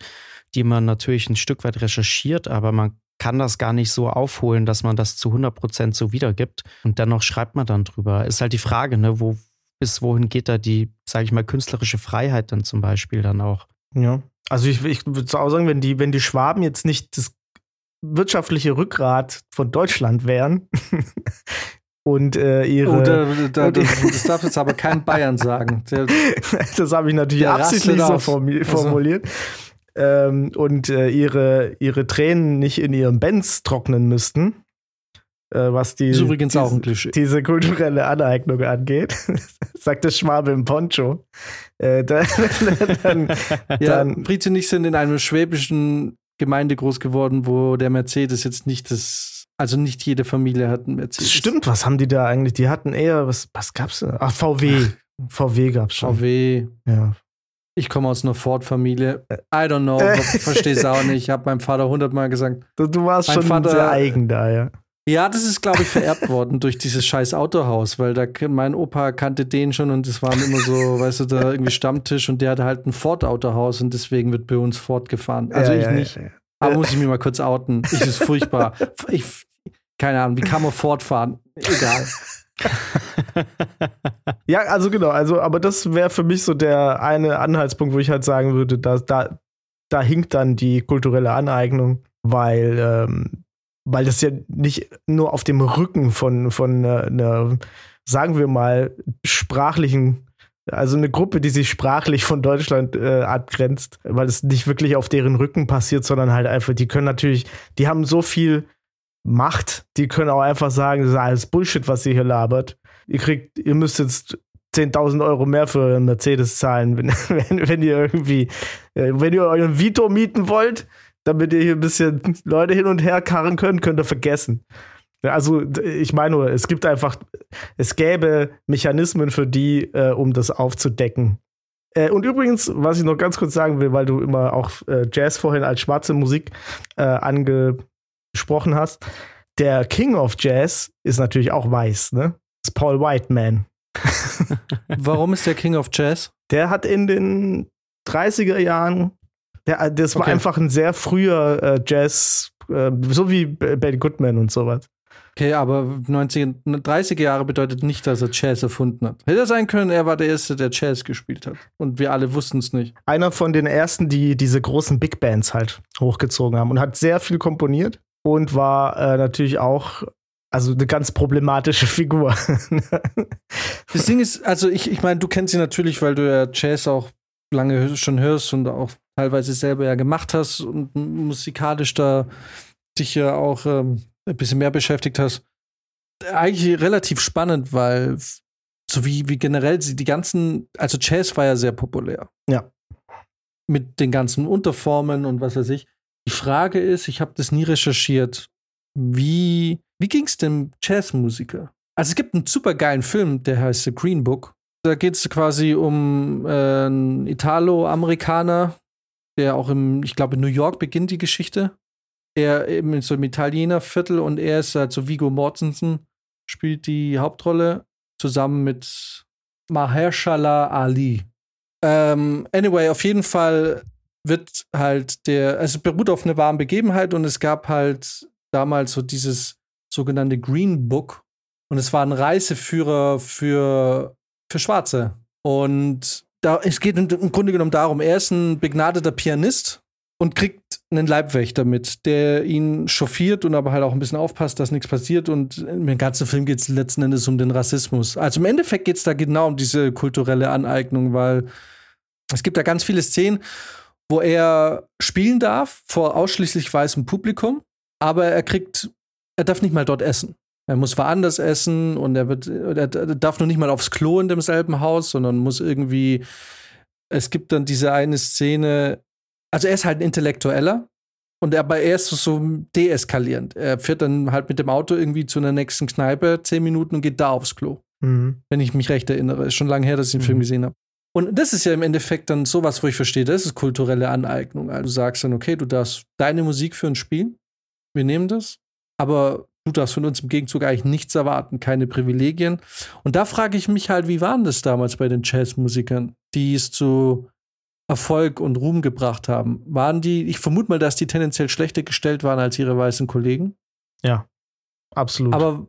die man natürlich ein Stück weit recherchiert, aber man kann das gar nicht so aufholen, dass man das zu hundert Prozent so wiedergibt. Und dennoch schreibt man dann drüber. Ist halt die Frage, ne, wo, bis wohin geht da die, sage ich mal, künstlerische Freiheit dann zum Beispiel dann auch. Ja, also ich, ich würde auch sagen, wenn die, wenn die Schwaben jetzt nicht das wirtschaftliche Rückgrat von Deutschland wären und äh, ihre... Oh, da, da, und das, das darf jetzt aber kein Bayern sagen. Der, das habe ich natürlich absichtlich so formuliert. Also. Ähm, und äh, ihre, ihre Tränen nicht in ihren Benz trocknen müssten, äh, was die, übrigens auch ein Klischee, diese kulturelle Aneignung angeht. Sagt der Schwabe im Poncho. Äh, dann, dann, ja, Briten und ich sind in einer schwäbischen Gemeinde groß geworden, wo der Mercedes jetzt nicht das, also nicht jede Familie hat einen Mercedes. Stimmt, was haben die da eigentlich? Die hatten eher, was, was gab's denn? Ach, V W. Ach, V W gab's schon. V W. Ja. Ich komme aus einer Ford-Familie. I don't know, ich verstehe es auch nicht. Ich habe meinem Vater hundertmal gesagt. Du, du warst schon Vater, sehr eigen da, ja. Ja, das ist, glaube ich, vererbt worden durch dieses scheiß Autohaus, weil da mein Opa kannte den schon und es waren immer so, weißt du, da irgendwie Stammtisch und der hatte halt ein Ford-Autohaus und deswegen wird bei uns Ford gefahren. Also ja, ich ja, nicht. Ja, ja. Aber muss ich mir mal kurz outen. Ich ist furchtbar. Ich, keine Ahnung, wie kann man Ford fahren? Egal. Ja, also genau. Also, aber das wäre für mich so der eine Anhaltspunkt, wo ich halt sagen würde, da, da, da hinkt dann die kulturelle Aneignung, weil ähm, weil das ja nicht nur auf dem Rücken von, von einer, sagen wir mal, sprachlichen, also eine Gruppe, die sich sprachlich von Deutschland äh, abgrenzt, weil es nicht wirklich auf deren Rücken passiert, sondern halt einfach, die können natürlich, die haben so viel Macht, die können auch einfach sagen, das ist alles Bullshit, was ihr hier labert. Ihr kriegt, ihr müsst jetzt zehntausend Euro mehr für euren Mercedes zahlen, wenn, wenn, wenn ihr irgendwie, wenn ihr euren Vito mieten wollt, damit ihr hier ein bisschen Leute hin und her karren könnt, könnt ihr vergessen. Also ich meine nur, es gibt einfach, es gäbe Mechanismen für die, äh, um das aufzudecken. Äh, und übrigens, was ich noch ganz kurz sagen will, weil du immer auch äh, Jazz vorhin als schwarze Musik äh, angesprochen hast, der King of Jazz ist natürlich auch weiß, ne? Das ist Paul Whiteman. Warum ist der King of Jazz? Der hat in den dreißiger Jahren Ja, das war okay. Einfach ein sehr früher äh, Jazz, äh, so wie Benny Goodman und sowas. Okay, aber neunziger, dreißiger Jahre bedeutet nicht, dass er Jazz erfunden hat. Hätte sein können, er war der Erste, der Jazz gespielt hat. Und wir alle wussten es nicht. Einer von den Ersten, die diese großen Big Bands halt hochgezogen haben und hat sehr viel komponiert und war äh, natürlich auch also eine ganz problematische Figur. Das Ding ist, also ich, ich meine, du kennst sie natürlich, weil du ja Jazz auch lange schon hörst und auch teilweise selber ja gemacht hast und musikalisch da dich ja auch ähm, ein bisschen mehr beschäftigt hast. Eigentlich relativ spannend, weil so wie, wie generell die ganzen, also Jazz war ja sehr populär. Ja. mit den ganzen Unterformen und was weiß ich. Die Frage ist, ich habe das nie recherchiert, wie, wie ging es dem Jazzmusiker? Also es gibt einen super geilen Film, der heißt The Green Book. Da geht es quasi um äh, einen Italo-Amerikaner, der auch im, ich glaube in New York beginnt die Geschichte. Er eben in so einem Italiener-Viertel und er ist halt so Viggo Mortensen, spielt die Hauptrolle zusammen mit Mahershala Ali. Ähm, anyway, auf jeden Fall wird halt der, also beruht auf einer wahren Begebenheit und es gab halt damals so dieses sogenannte Green Book und es war ein Reiseführer für, für Schwarze. Und da, es geht im Grunde genommen darum, er ist ein begnadeter Pianist und kriegt einen Leibwächter mit, der ihn chauffiert und aber halt auch ein bisschen aufpasst, dass nichts passiert. Und im ganzen Film geht es letzten Endes um den Rassismus. Also im Endeffekt geht es da genau um diese kulturelle Aneignung, weil es gibt da ganz viele Szenen, wo er spielen darf vor ausschließlich weißem Publikum, aber er kriegt, er darf nicht mal dort essen. Er muss woanders essen und er wird, er darf noch nicht mal aufs Klo in demselben Haus, sondern muss irgendwie, es gibt dann diese eine Szene, also er ist halt ein Intellektueller und aber er ist so deeskalierend. Er fährt dann halt mit dem Auto irgendwie zu einer nächsten Kneipe zehn Minuten und geht da aufs Klo. Mhm. Wenn ich mich recht erinnere. Ist schon lange her, dass ich den mhm. Film gesehen habe. Und das ist ja im Endeffekt dann sowas, wo ich verstehe, das ist kulturelle Aneignung. Also du sagst dann, okay, du darfst deine Musik für uns spielen, wir nehmen das, aber du darfst von uns im Gegenzug eigentlich nichts erwarten, keine Privilegien. Und da frage ich mich halt, wie waren das damals bei den Jazzmusikern, die es zu Erfolg und Ruhm gebracht haben? Waren die, ich vermute mal, dass die tendenziell schlechter gestellt waren als ihre weißen Kollegen. Ja, absolut. Aber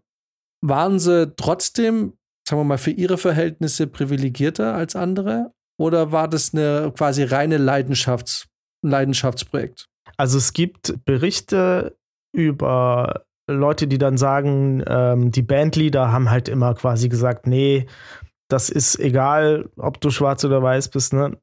waren sie trotzdem, sagen wir mal, für ihre Verhältnisse privilegierter als andere? Oder war das eine quasi reine Leidenschafts-, Leidenschaftsprojekt? Also es gibt Berichte über Leute, die dann sagen, ähm, die Bandleader haben halt immer quasi gesagt, nee, das ist egal, ob du schwarz oder weiß bist, ne?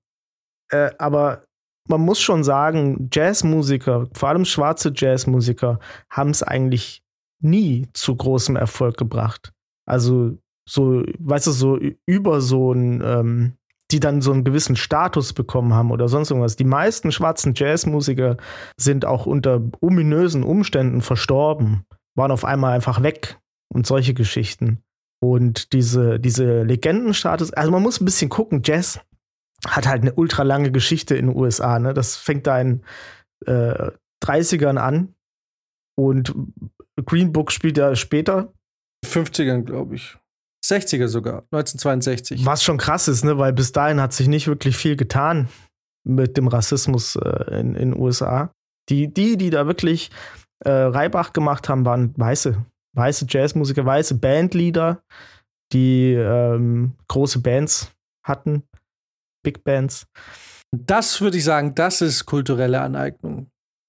Aber man muss schon sagen, Jazzmusiker, vor allem schwarze Jazzmusiker, haben es eigentlich nie zu großem Erfolg gebracht. Also so, weißt du, so über so ein, ähm, die dann so einen gewissen Status bekommen haben oder sonst irgendwas. Die meisten schwarzen Jazzmusiker sind auch unter ominösen Umständen verstorben, waren auf einmal einfach weg und solche Geschichten. Und diese, diese Legendenstatus, also man muss ein bisschen gucken, Jazz hat halt eine ultra lange Geschichte in den U S A, ne? Das fängt da in äh, dreißigern an und Green Book spielt ja später. fünfzigern, glaube ich. sechziger sogar, neunzehnhundertzweiundsechzig. Was schon krass ist, ne? Weil bis dahin hat sich nicht wirklich viel getan mit dem Rassismus äh, in den U S A. Die, die, die da wirklich äh, Reibach gemacht haben, waren weiße, weiße Jazzmusiker, weiße Bandleader, die ähm, große Bands hatten. Big Bands. Das würde ich sagen, das ist kulturelle Aneignung.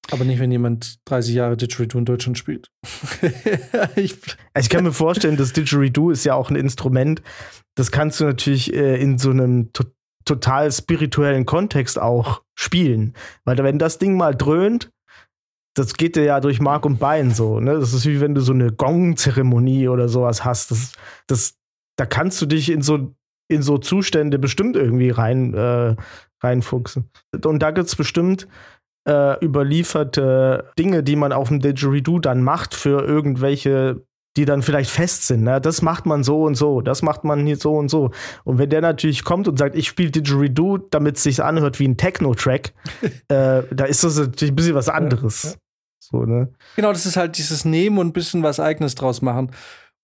Aber nicht, wenn jemand dreißig Jahre Didgeridoo in Deutschland spielt. ich, ich kann mir vorstellen, das Didgeridoo ist ja auch ein Instrument. Das kannst du natürlich äh, in so einem to- total spirituellen Kontext auch spielen. Weil wenn das Ding mal dröhnt, das geht dir ja durch Mark und Bein so. Ne? Das ist wie wenn du so eine Gong-Zeremonie oder sowas hast. Das, das, da kannst du dich in so in so Zustände bestimmt irgendwie rein, äh, reinfuchsen. Und da gibt es bestimmt äh, überlieferte Dinge, die man auf dem Didgeridoo dann macht für irgendwelche, die dann vielleicht fest sind. Ne? Das macht man so und so, das macht man hier so und so. Und wenn der natürlich kommt und sagt, ich spiele Didgeridoo, damit es sich anhört wie ein Techno-Track, äh, da ist das natürlich ein bisschen was anderes. Ja, ja. So, ne? Genau, das ist halt dieses Nehmen und ein bisschen was Eigenes draus machen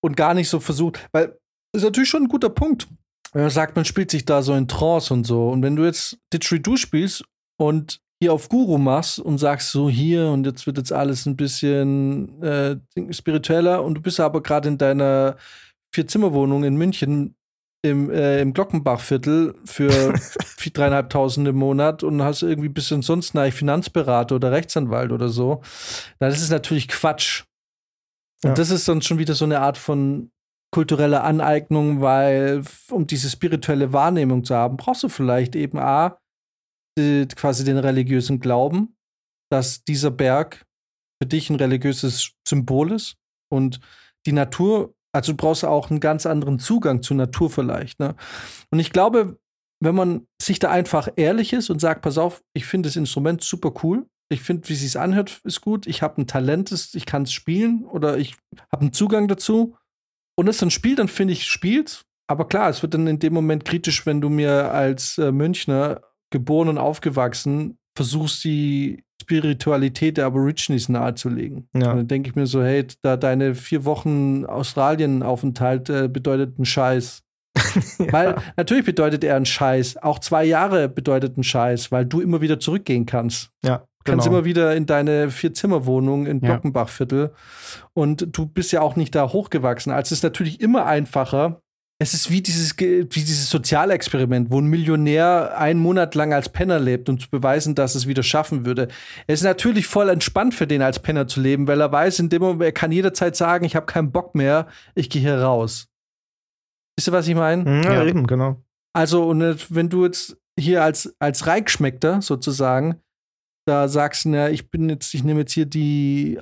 und gar nicht so versucht, weil das ist natürlich schon ein guter Punkt. Wenn man sagt, man spielt sich da so in Trance und so. Und wenn du jetzt Didgeridoo spielst und hier auf Guru machst und sagst so hier und jetzt wird jetzt alles ein bisschen äh, spiritueller und du bist aber gerade in deiner Vier-Zimmer-Wohnung in München im, äh, im Glockenbachviertel für dreieinhalbtausend im Monat und hast irgendwie ein bisschen sonst einen Finanzberater oder Rechtsanwalt oder so. Na, das ist natürlich Quatsch. Und ja, das ist dann schon wieder so eine Art von kulturelle Aneignung, weil um diese spirituelle Wahrnehmung zu haben, brauchst du vielleicht eben A, die, quasi den religiösen Glauben, dass dieser Berg für dich ein religiöses Symbol ist und die Natur, also du brauchst auch einen ganz anderen Zugang zur Natur vielleicht. Ne? Und ich glaube, wenn man sich da einfach ehrlich ist und sagt, pass auf, ich finde das Instrument super cool, ich finde, wie es sich anhört, ist gut, ich habe ein Talent, ich kann es spielen oder ich habe einen Zugang dazu und das dann spielt, dann finde ich, spielt. Aber klar, es wird dann in dem Moment kritisch, wenn du mir als Münchner, geboren und aufgewachsen, versuchst, die Spiritualität der Aborigines nahezulegen. Ja. Dann denke ich mir so, hey, da deine vier Wochen Australien-Aufenthalt äh, bedeutet einen Scheiß. Ja. Weil natürlich bedeutet er einen Scheiß. Auch zwei Jahre bedeutet einen Scheiß, weil du immer wieder zurückgehen kannst. Ja. Du kannst genau. immer wieder in deine Vier-Zimmer-Wohnung in Glockenbach-Viertel. Und du bist ja auch nicht da hochgewachsen. Also es ist natürlich immer einfacher. Es ist wie dieses, wie dieses Sozialexperiment, wo ein Millionär einen Monat lang als Penner lebt, um zu beweisen, dass es wieder schaffen würde. Es ist natürlich voll entspannt für den, als Penner zu leben, weil er weiß, in dem Moment, er kann jederzeit sagen, ich habe keinen Bock mehr, ich gehe hier raus. Wisst ihr, was ich meine? Ja, ja, eben, genau. Also, und wenn du jetzt hier als, als Reichschmeckter sozusagen da sagst, na, ich bin jetzt, ich nehme jetzt hier die,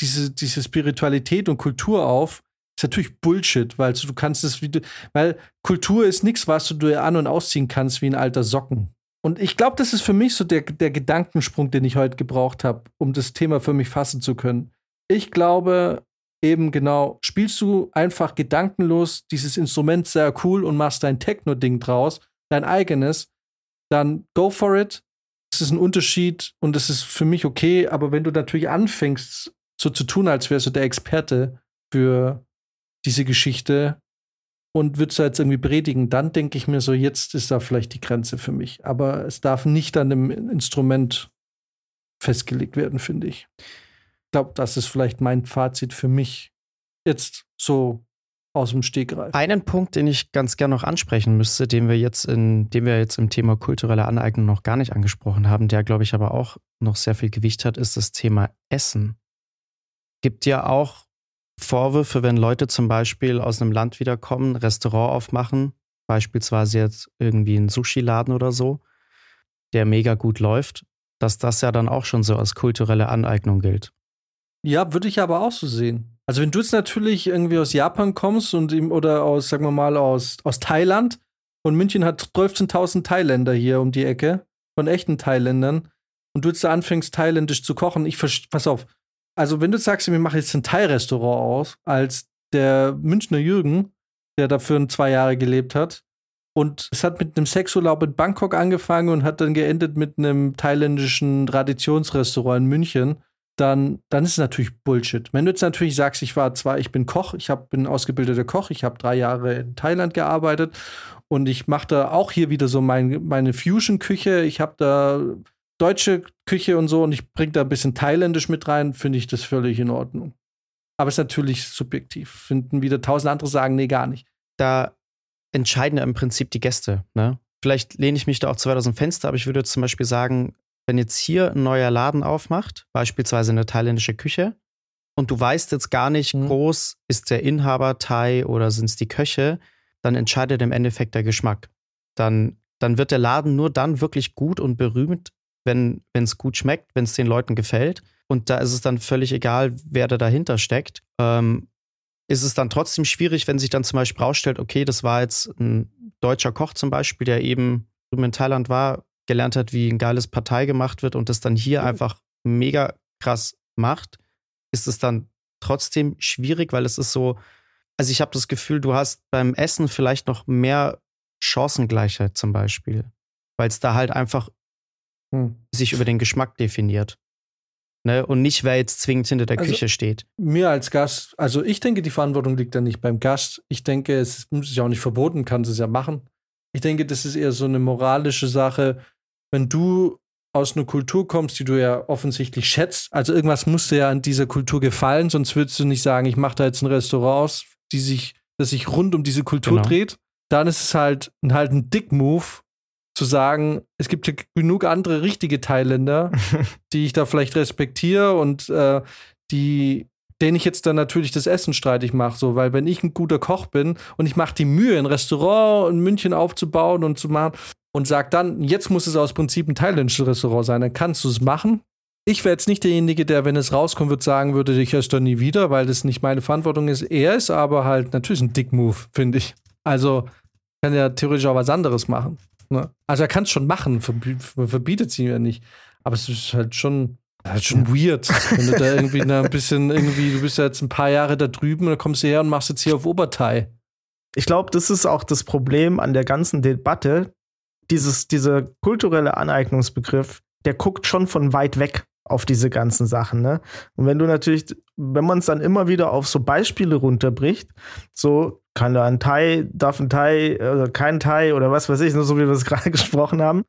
diese, diese Spiritualität und Kultur auf, ist natürlich Bullshit, weil du kannst es, wie du, weil Kultur ist nichts, was du dir an- und ausziehen kannst wie ein alter Socken. Und ich glaube, das ist für mich so der, der Gedankensprung, den ich heute gebraucht habe, um das Thema für mich fassen zu können. Ich glaube eben genau, spielst du einfach gedankenlos dieses Instrument sehr cool und machst dein Techno-Ding draus, dein eigenes, dann go for it. Das ist ein Unterschied und das ist für mich okay, aber wenn du natürlich anfängst, so zu tun, als wärst du der Experte für diese Geschichte und würdest du jetzt irgendwie predigen, dann denke ich mir so, jetzt ist da vielleicht die Grenze für mich. Aber es darf nicht an einem Instrument festgelegt werden, finde ich. Ich glaube, das ist vielleicht mein Fazit für mich. Jetzt so aus dem Stegreif. Einen Punkt, den ich ganz gerne noch ansprechen müsste, den wir jetzt in, den wir jetzt im Thema kulturelle Aneignung noch gar nicht angesprochen haben, der, glaube ich, aber auch noch sehr viel Gewicht hat, ist das Thema Essen. Gibt ja auch Vorwürfe, wenn Leute zum Beispiel aus einem Land wiederkommen, ein Restaurant aufmachen, beispielsweise jetzt irgendwie einen Sushi-Laden oder so, der mega gut läuft, dass das ja dann auch schon so als kulturelle Aneignung gilt. Ja, würde ich aber auch so sehen. Also wenn du jetzt natürlich irgendwie aus Japan kommst und im, oder aus, sagen wir mal, aus, aus Thailand und München hat zwölftausend Thailänder hier um die Ecke, von echten Thailändern, und du jetzt da anfängst, thailändisch zu kochen, ich verstehe, pass auf, also wenn du sagst, wir machen jetzt ein Thai-Restaurant aus, als der Münchner Jürgen, der dafür zwei Jahre gelebt hat, und es hat mit einem Sexurlaub in Bangkok angefangen und hat dann geendet mit einem thailändischen Traditionsrestaurant in München, dann, dann ist es natürlich Bullshit. Wenn du jetzt natürlich sagst, ich war zwar, ich bin Koch, ich hab, bin ausgebildeter Koch, ich habe drei Jahre in Thailand gearbeitet und ich mache da auch hier wieder so mein, meine Fusion-Küche, ich habe da deutsche Küche und so und ich bringe da ein bisschen thailändisch mit rein, finde ich das völlig in Ordnung. Aber es ist natürlich subjektiv. Finden wieder tausend andere sagen, nee, gar nicht. Da entscheiden ja im Prinzip die Gäste, ne? Vielleicht lehne ich mich da auch zu weit aus dem Fenster, aber ich würde zum Beispiel sagen, wenn jetzt hier ein neuer Laden aufmacht, beispielsweise eine thailändische Küche, und du weißt jetzt gar nicht mhm. groß, ist der Inhaber Thai oder sind es die Köche, dann entscheidet im Endeffekt der Geschmack. Dann, dann wird der Laden nur dann wirklich gut und berühmt, wenn es gut schmeckt, wenn es den Leuten gefällt. Und da ist es dann völlig egal, wer da dahinter steckt. Ähm, ist es dann trotzdem schwierig, wenn sich dann zum Beispiel rausstellt, okay, das war jetzt ein deutscher Koch zum Beispiel, der eben in Thailand war, gelernt hat, wie ein geiles Pad Thai gemacht wird und das dann hier mhm. einfach mega krass macht. Ist es dann trotzdem schwierig, weil es ist so, also ich habe das Gefühl, du hast beim Essen vielleicht noch mehr Chancengleichheit zum Beispiel, weil es da halt einfach sich über den Geschmack definiert. Ne? Und nicht, wer jetzt zwingend hinter der also, Küche steht. Mir als Gast, also ich denke, die Verantwortung liegt da nicht beim Gast. Ich denke, es muss sich auch nicht verboten, kannst es ja machen. Ich denke, das ist eher so eine moralische Sache. Wenn du aus einer Kultur kommst, die du ja offensichtlich schätzt, also irgendwas muss dir ja an dieser Kultur gefallen, sonst würdest du nicht sagen, ich mache da jetzt ein Restaurant aus, die sich, das sich rund um diese Kultur genau. dreht. Dann ist es halt, halt ein Dick-Move, zu sagen, es gibt hier genug andere richtige Thailänder, die ich da vielleicht respektiere und äh, die, denen ich jetzt dann natürlich das Essen streitig mache, so, weil wenn ich ein guter Koch bin und ich mache die Mühe, ein Restaurant in München aufzubauen und zu machen und sage dann, jetzt muss es aus Prinzip ein thailändisches Restaurant sein, dann kannst du es machen. Ich wäre jetzt nicht derjenige, der, wenn es rauskommt, würde sagen, würde ich es dann nie wieder, weil das nicht meine Verantwortung ist. Er ist aber halt natürlich ein Dick-Move, finde ich. Also kann ja theoretisch auch was anderes machen. Ne? Also er kann es schon machen, verbietet es ihm ja nicht. Aber es ist halt schon, halt schon weird, wenn du da irgendwie na, ein bisschen, irgendwie, du bist ja jetzt ein paar Jahre da drüben und dann kommst du her und machst jetzt hier auf Oberteil. Ich glaube, das ist auch das Problem an der ganzen Debatte. Dieses, dieser kulturelle Aneignungsbegriff, der guckt schon von weit weg auf diese ganzen Sachen, ne? Und wenn du natürlich, wenn man es dann immer wieder auf so Beispiele runterbricht, so kann da ein Thai, darf ein Thai oder kein Thai oder was weiß ich, nur so wie wir es gerade gesprochen haben,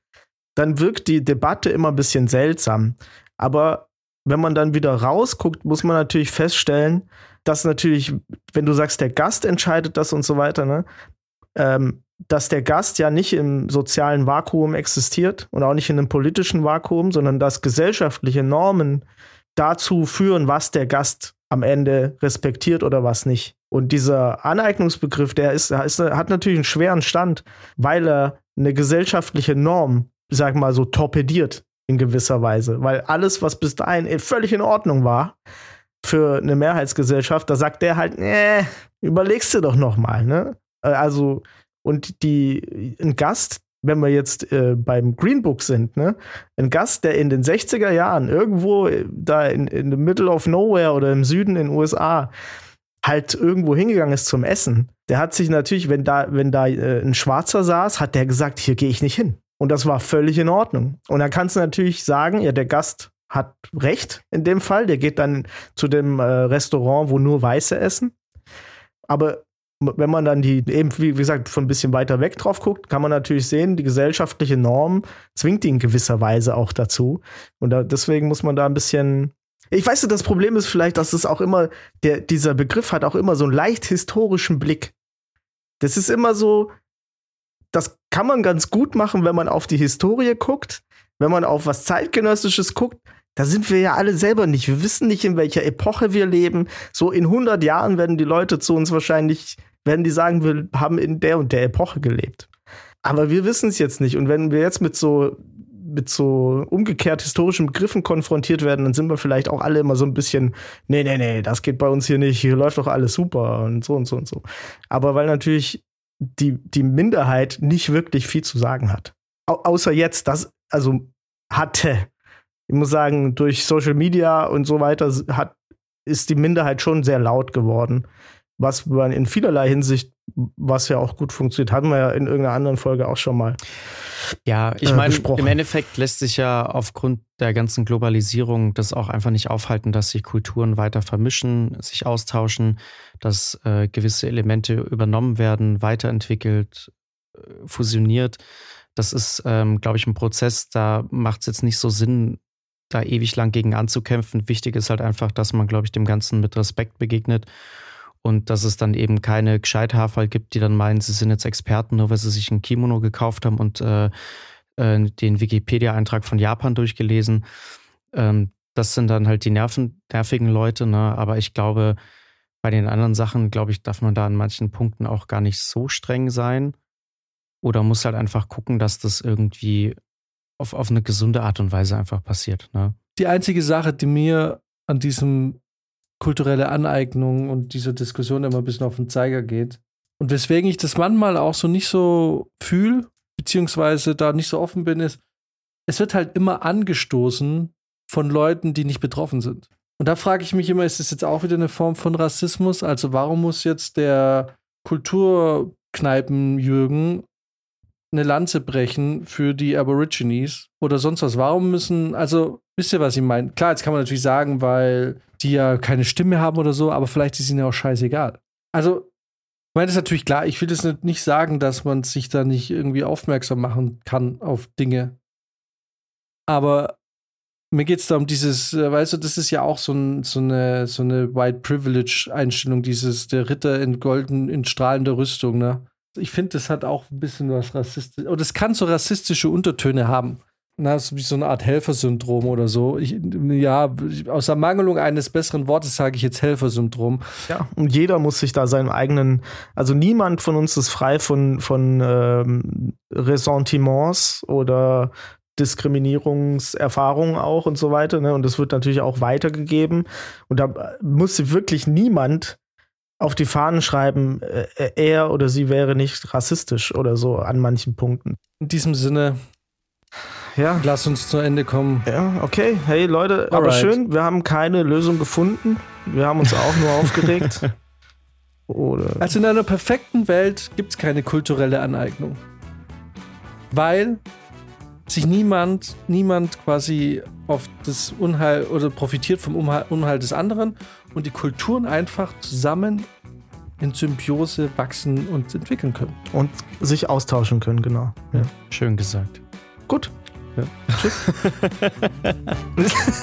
dann wirkt die Debatte immer ein bisschen seltsam. Aber wenn man dann wieder rausguckt, muss man natürlich feststellen, dass natürlich, wenn du sagst, der Gast entscheidet das und so weiter, ne, ähm, dass der Gast ja nicht im sozialen Vakuum existiert und auch nicht in einem politischen Vakuum, sondern dass gesellschaftliche Normen dazu führen, was der Gast am Ende respektiert oder was nicht. Und dieser Aneignungsbegriff, der ist, ist hat natürlich einen schweren Stand, weil er eine gesellschaftliche Norm, sag mal so, torpediert in gewisser Weise. Weil alles, was bis dahin völlig in Ordnung war für eine Mehrheitsgesellschaft, da sagt der halt, nee, überlegst du doch nochmal, ne? Also Und die, ein Gast, wenn wir jetzt äh, beim Green Book sind, ne, ein Gast, der in den sechziger Jahren irgendwo da in, in the middle of nowhere oder im Süden in den U S A halt irgendwo hingegangen ist zum Essen, der hat sich natürlich, wenn da, wenn da äh, ein Schwarzer saß, hat der gesagt, hier gehe ich nicht hin. Und das war völlig in Ordnung. Und dann kannst du natürlich sagen, ja, der Gast hat recht in dem Fall, der geht dann zu dem äh, Restaurant, wo nur Weiße essen. Aber wenn man dann die, eben wie gesagt, von ein bisschen weiter weg drauf guckt, kann man natürlich sehen, die gesellschaftliche Norm zwingt die in gewisser Weise auch dazu. Und da, deswegen muss man da ein bisschen, ich weiß nicht, das Problem ist vielleicht, dass es auch immer, der, dieser Begriff hat auch immer so einen leicht historischen Blick. Das ist immer so, das kann man ganz gut machen, wenn man auf die Historie guckt, wenn man auf was Zeitgenössisches guckt. Da sind wir ja alle selber nicht. Wir wissen nicht, in welcher Epoche wir leben. So in hundert Jahren werden die Leute zu uns wahrscheinlich, werden die sagen, wir haben in der und der Epoche gelebt. Aber wir wissen es jetzt nicht. Und wenn wir jetzt mit so, mit so umgekehrt historischen Begriffen konfrontiert werden, dann sind wir vielleicht auch alle immer so ein bisschen, nee, nee, nee, das geht bei uns hier nicht. Hier läuft doch alles super und so und so und so. Aber weil natürlich die, die Minderheit nicht wirklich viel zu sagen hat. Au- außer jetzt, das, also hatte. Ich muss sagen, durch Social Media und so weiter hat, ist die Minderheit schon sehr laut geworden. Was man in vielerlei Hinsicht, was ja auch gut funktioniert, hatten wir ja in irgendeiner anderen Folge auch schon mal. Ja, ich äh, meine, im Endeffekt lässt sich ja aufgrund der ganzen Globalisierung das auch einfach nicht aufhalten, dass sich Kulturen weiter vermischen, sich austauschen, dass äh, gewisse Elemente übernommen werden, weiterentwickelt, äh, fusioniert. Das ist, ähm, glaube ich, ein Prozess, da macht es jetzt nicht so Sinn, da ewig lang gegen anzukämpfen. Wichtig ist halt einfach, dass man, glaube ich, dem Ganzen mit Respekt begegnet und dass es dann eben keine Gescheithaferl gibt, die dann meinen, sie sind jetzt Experten, nur weil sie sich ein Kimono gekauft haben und äh, äh, den Wikipedia-Eintrag von Japan durchgelesen. Ähm, das sind dann halt die nerven, nervigen Leute, ne? Aber ich glaube, bei den anderen Sachen, glaube ich, darf man da an manchen Punkten auch gar nicht so streng sein. Oder muss halt einfach gucken, dass das irgendwie auf, auf eine gesunde Art und Weise einfach passiert. Ne? Die einzige Sache, die mir an diesem kulturelle Aneignung und dieser Diskussion immer ein bisschen auf den Zeiger geht und weswegen ich das manchmal auch so nicht so fühle, beziehungsweise da nicht so offen bin, ist, es wird halt immer angestoßen von Leuten, die nicht betroffen sind. Und da frage ich mich immer, ist das jetzt auch wieder eine Form von Rassismus? Also warum muss jetzt der Kulturkneipen-Jürgen eine Lanze brechen für die Aborigines oder sonst was. Warum müssen, also wisst ihr, was ich meine? Klar, jetzt kann man natürlich sagen, weil die ja keine Stimme haben oder so, aber vielleicht ist ihnen ja auch scheißegal. Also, ich meine, das ist natürlich klar, ich will das nicht sagen, dass man sich da nicht irgendwie aufmerksam machen kann auf Dinge. Aber mir geht es da um dieses, weißt du, das ist ja auch so, ein, so, eine, so eine White Privilege-Einstellung, dieses, der Ritter in golden, in strahlender Rüstung, ne? Ich finde, das hat auch ein bisschen was rassistisch. Und es kann so rassistische Untertöne haben. Na, so wie so eine Art Helfersyndrom oder so. Ich, ja, aus der Mangelung eines besseren Wortes sage ich jetzt Helfersyndrom. Ja, und jeder muss sich da seinem eigenen, also niemand von uns ist frei von, von ähm, Ressentiments oder Diskriminierungserfahrungen auch und so weiter. Ne? Und das wird natürlich auch weitergegeben. Und da muss wirklich niemand auf die Fahnen schreiben, äh, er oder sie wäre nicht rassistisch oder so an manchen Punkten. In diesem Sinne, ja. Lass uns zu Ende kommen. Ja, okay. Hey Leute, Alright. Aber schön, wir haben keine Lösung gefunden. Wir haben uns auch nur aufgeregt. Oder also in einer perfekten Welt gibt es keine kulturelle Aneignung. Weil sich niemand, niemand quasi auf das Unheil oder profitiert vom Unheil des anderen und die Kulturen einfach zusammen in Symbiose wachsen und entwickeln können. Und sich austauschen können, genau. Ja. Ja. Schön gesagt. Gut. Ja. Tschüss.